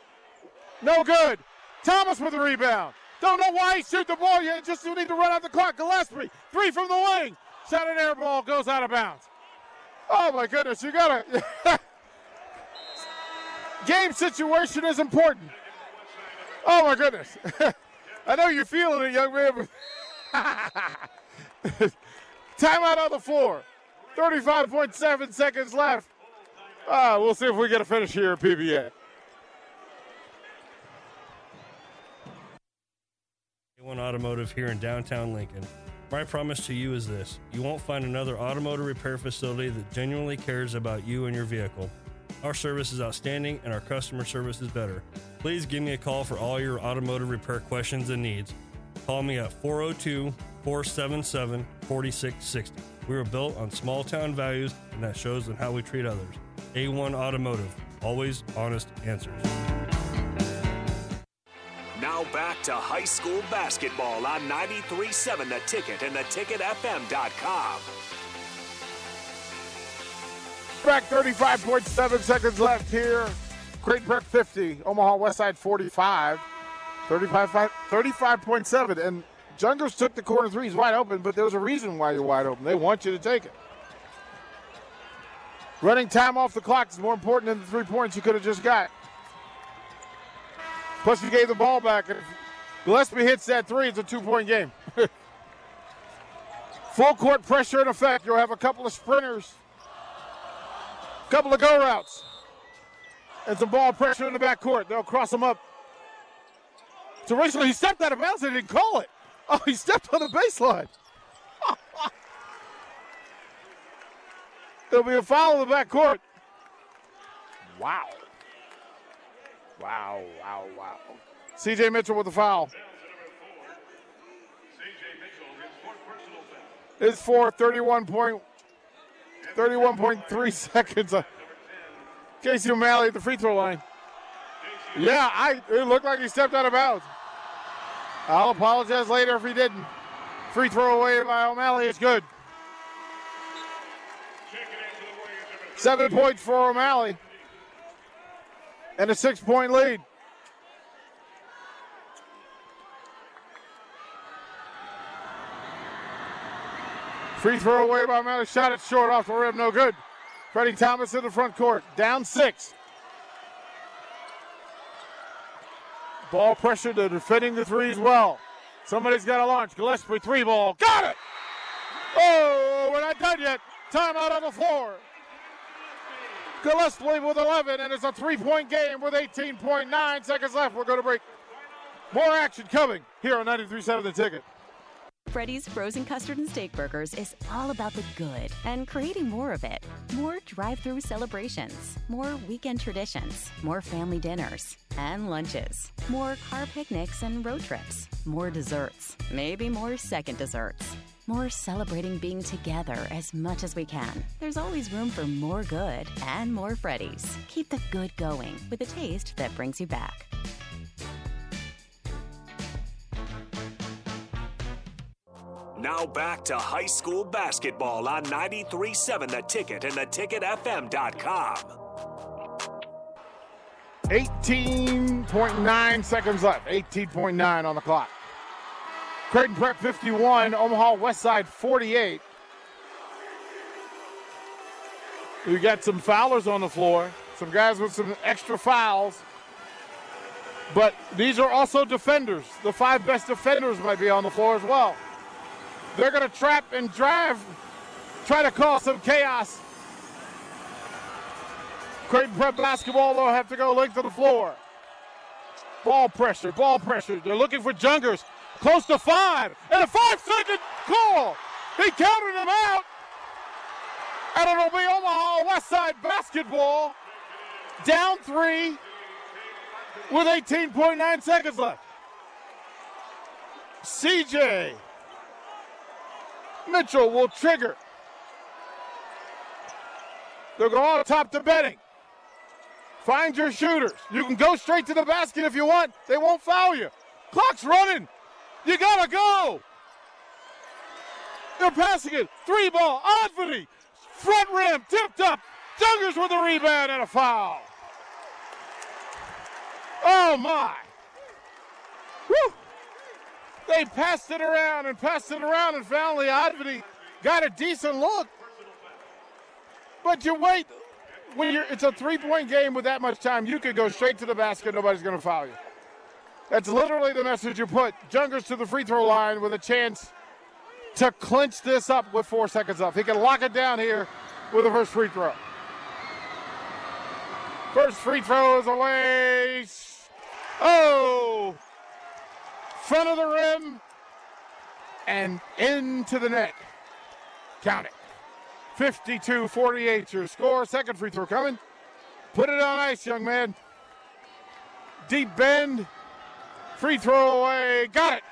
No good. Thomas with the rebound. Don't know why he shoot the ball yet. Just need to run out the clock. Gillespie, three from the wing. Shot an air ball, goes out of bounds. Oh, my goodness, you got to. Game situation is important. Oh, my goodness. I know you're feeling it, young man. But timeout on the floor. thirty-five point seven seconds left. Ah, we'll see if we get a finish here at P B A. A one Automotive here in downtown Lincoln. My promise to you is this. You won't find another automotive repair facility that genuinely cares about you and your vehicle. Our service is outstanding and our customer service is better. Please give me a call for all your automotive repair questions and needs. Call me at four oh two, four seven seven, four six six oh. We were built on small town values, and that shows in how we treat others. A one Automotive, always honest answers. Now back to high school basketball on ninety-three point seven The Ticket and the ticket f m dot com. Back thirty-five point seven seconds left here. Creighton Prep fifty, Omaha Westside forty-five. thirty-five point seven, and Jungers took the corner threes wide open, but there's a reason why you're wide open. They want you to take it. Running time off the clock is more important than the three points you could have just got. Plus, you gave the ball back. If Gillespie hits that three, it's a two-point game. Full court pressure in effect. You'll have a couple of sprinters, a couple of go routes, and some ball pressure in the backcourt. They'll cross them up. So, Rachel, he stepped out of bounds and didn't call it. Oh, he stepped on the baseline. There'll be a foul in the backcourt. Wow. Wow, wow, wow. C J. Mitchell with the foul. It's for thirty-one point three seconds. Casey O'Malley at the free throw line. Yeah, I, it looked like he stepped out of bounds. I'll apologize later if he didn't. Free throw away by O'Malley is good. Seven points for O'Malley. And a six-point lead. Free throw away by O'Malley. Shot it short off the rim. No good. Freddie Thomas in the front court. Down six. Ball pressure. They're defending the threes well. Somebody's got to launch. Gillespie, three ball. Got it! Oh, we're not done yet. Timeout on the floor. Gillespie with eleven, and it's a three-point game with eighteen point nine seconds left. We're going to break. More action coming here on ninety-three point seven The Ticket. Freddy's Frozen Custard and Steak Burgers is all about the good and creating more of it. More drive-through celebrations, more weekend traditions, more family dinners and lunches, more car picnics and road trips, more desserts, maybe more second desserts. More celebrating being together as much as we can. There's always room for more good and more Freddy's. Keep the good going with a taste that brings you back. Now back to high school basketball on ninety-three point seven The Ticket and the ticket f m dot com. eighteen point nine seconds left. eighteen point nine on the clock. Creighton Prep fifty-one, Omaha Westside forty-eight. We got some foulers on the floor, some guys with some extra fouls. But these are also defenders. The five best defenders might be on the floor as well. They're going to trap and drive, try to cause some chaos. Creighton Prep basketball, they'll have to go length of the floor. Ball pressure, ball pressure. They're looking for Jungers. Close to five. And a five-second call. He counted him out. And it'll be Omaha Westside basketball. Down three with eighteen point nine seconds left. C J Mitchell will trigger. They'll go on top to Betting. Find your shooters. You can go straight to the basket if you want. They won't foul you. Clock's running. You gotta go. They're passing it. Three ball. Odvity. Front rim. Tipped up. Jungers with a rebound and a foul. Oh, my. Woo. They passed it around and passed it around, and finally Odvity got a decent look. But you wait. When you're, it's a three-point game with that much time, you could go straight to the basket. Nobody's going to foul you. That's literally the message you put. Jungers to the free throw line with a chance to clinch this up with four seconds left. He can lock it down here with the first free throw. First free throw is away. Oh! Front of the rim and into the net. Count it. fifty-two forty-eight your score. Second free throw coming. Put it on ice, young man. Deep bend. Free throw away. Got it.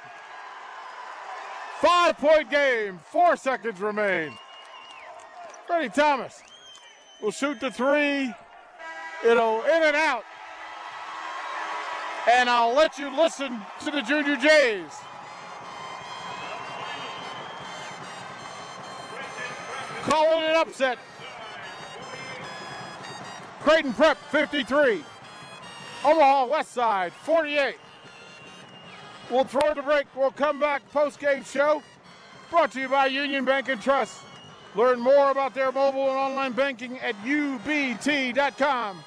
Five-point game. Four seconds remain. Freddie Thomas will shoot the three. It'll in and out. And I'll let you listen to the Junior Jays. Calling an upset. Creighton Prep fifty-three. Omaha Westside forty-eight. We'll throw it to break. We'll come back. Post-game show brought to you by Union Bank and Trust. Learn more about their mobile and online banking at U B T dot com.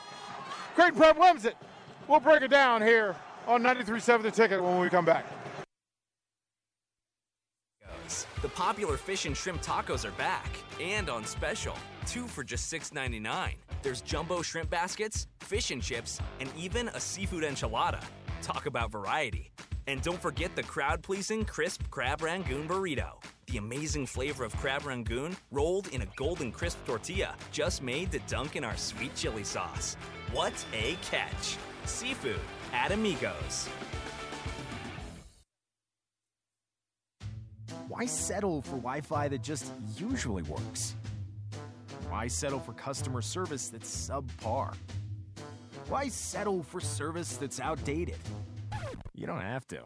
Creighton Prep wins it. We'll break it down here on ninety-three point seven The Ticket when we come back. The popular fish and shrimp tacos are back and on special. Two for just six ninety-nine. There's jumbo shrimp baskets, fish and chips, and even a seafood enchilada. Talk about variety. And don't forget the crowd-pleasing crisp crab rangoon burrito. The amazing flavor of crab rangoon rolled in a golden crisp tortilla just made to dunk in our sweet chili sauce. What a catch. Seafood at Amigos. Why settle for Wi-Fi that just usually works? Why settle for customer service that's subpar? Why settle for service that's outdated? You don't have to.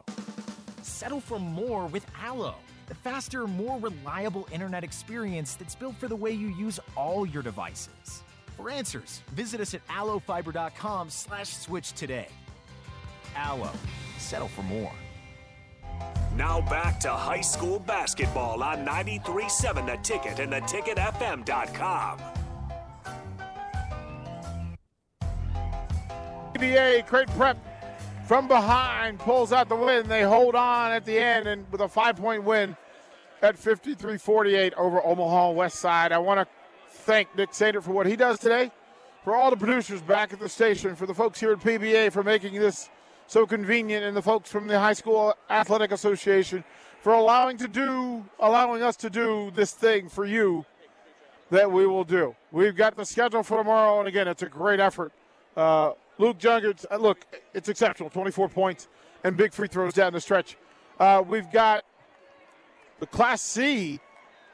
Settle for more with Allo, the faster, more reliable internet experience that's built for the way you use all your devices. For answers, visit us at allofiber.com slash switch today. Allo, settle for more. Now back to high school basketball on ninety-three point seven The Ticket and the ticket f m dot com. N B A Creighton Prep from behind pulls out the win. They hold on at the end and with a five-point win at fifty-three forty-eight over Omaha Westside. I want to thank Nick Sander for what he does today, for all the producers back at the station, for the folks here at P B A for making this so convenient, and the folks from the High School Athletic Association for allowing to do, allowing us to do this thing for you that we will do. We've got the schedule for tomorrow, and again, it's a great effort. Uh, Luke Jungers, look, it's exceptional, twenty-four points and big free throws down the stretch. Uh, we've got the Class C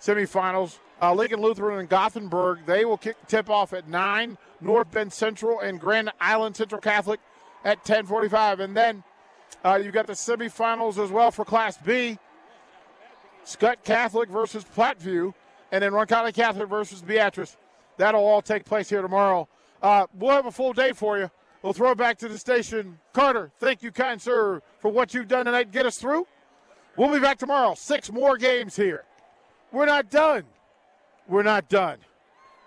semifinals. Uh, Lincoln Lutheran and Gothenburg, they will kick, tip off at nine. North Bend Central and Grand Island Central Catholic at ten forty-five. And then uh, you've got the semifinals as well for Class B. Scott Catholic versus Platteview, and then Roncalli Catholic versus Beatrice. That'll all take place here tomorrow. Uh, we'll have a full day for you. We'll throw it back to the station. Carter, thank you, kind sir, for what you've done tonight. Get us through. We'll be back tomorrow. Six more games here. We're not done. We're not done.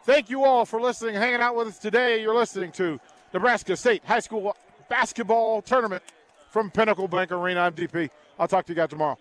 Thank you all for listening, hanging out with us today. You're listening to Nebraska State High School Basketball Tournament from Pinnacle Bank Arena. I'm D P. I'll talk to you guys tomorrow.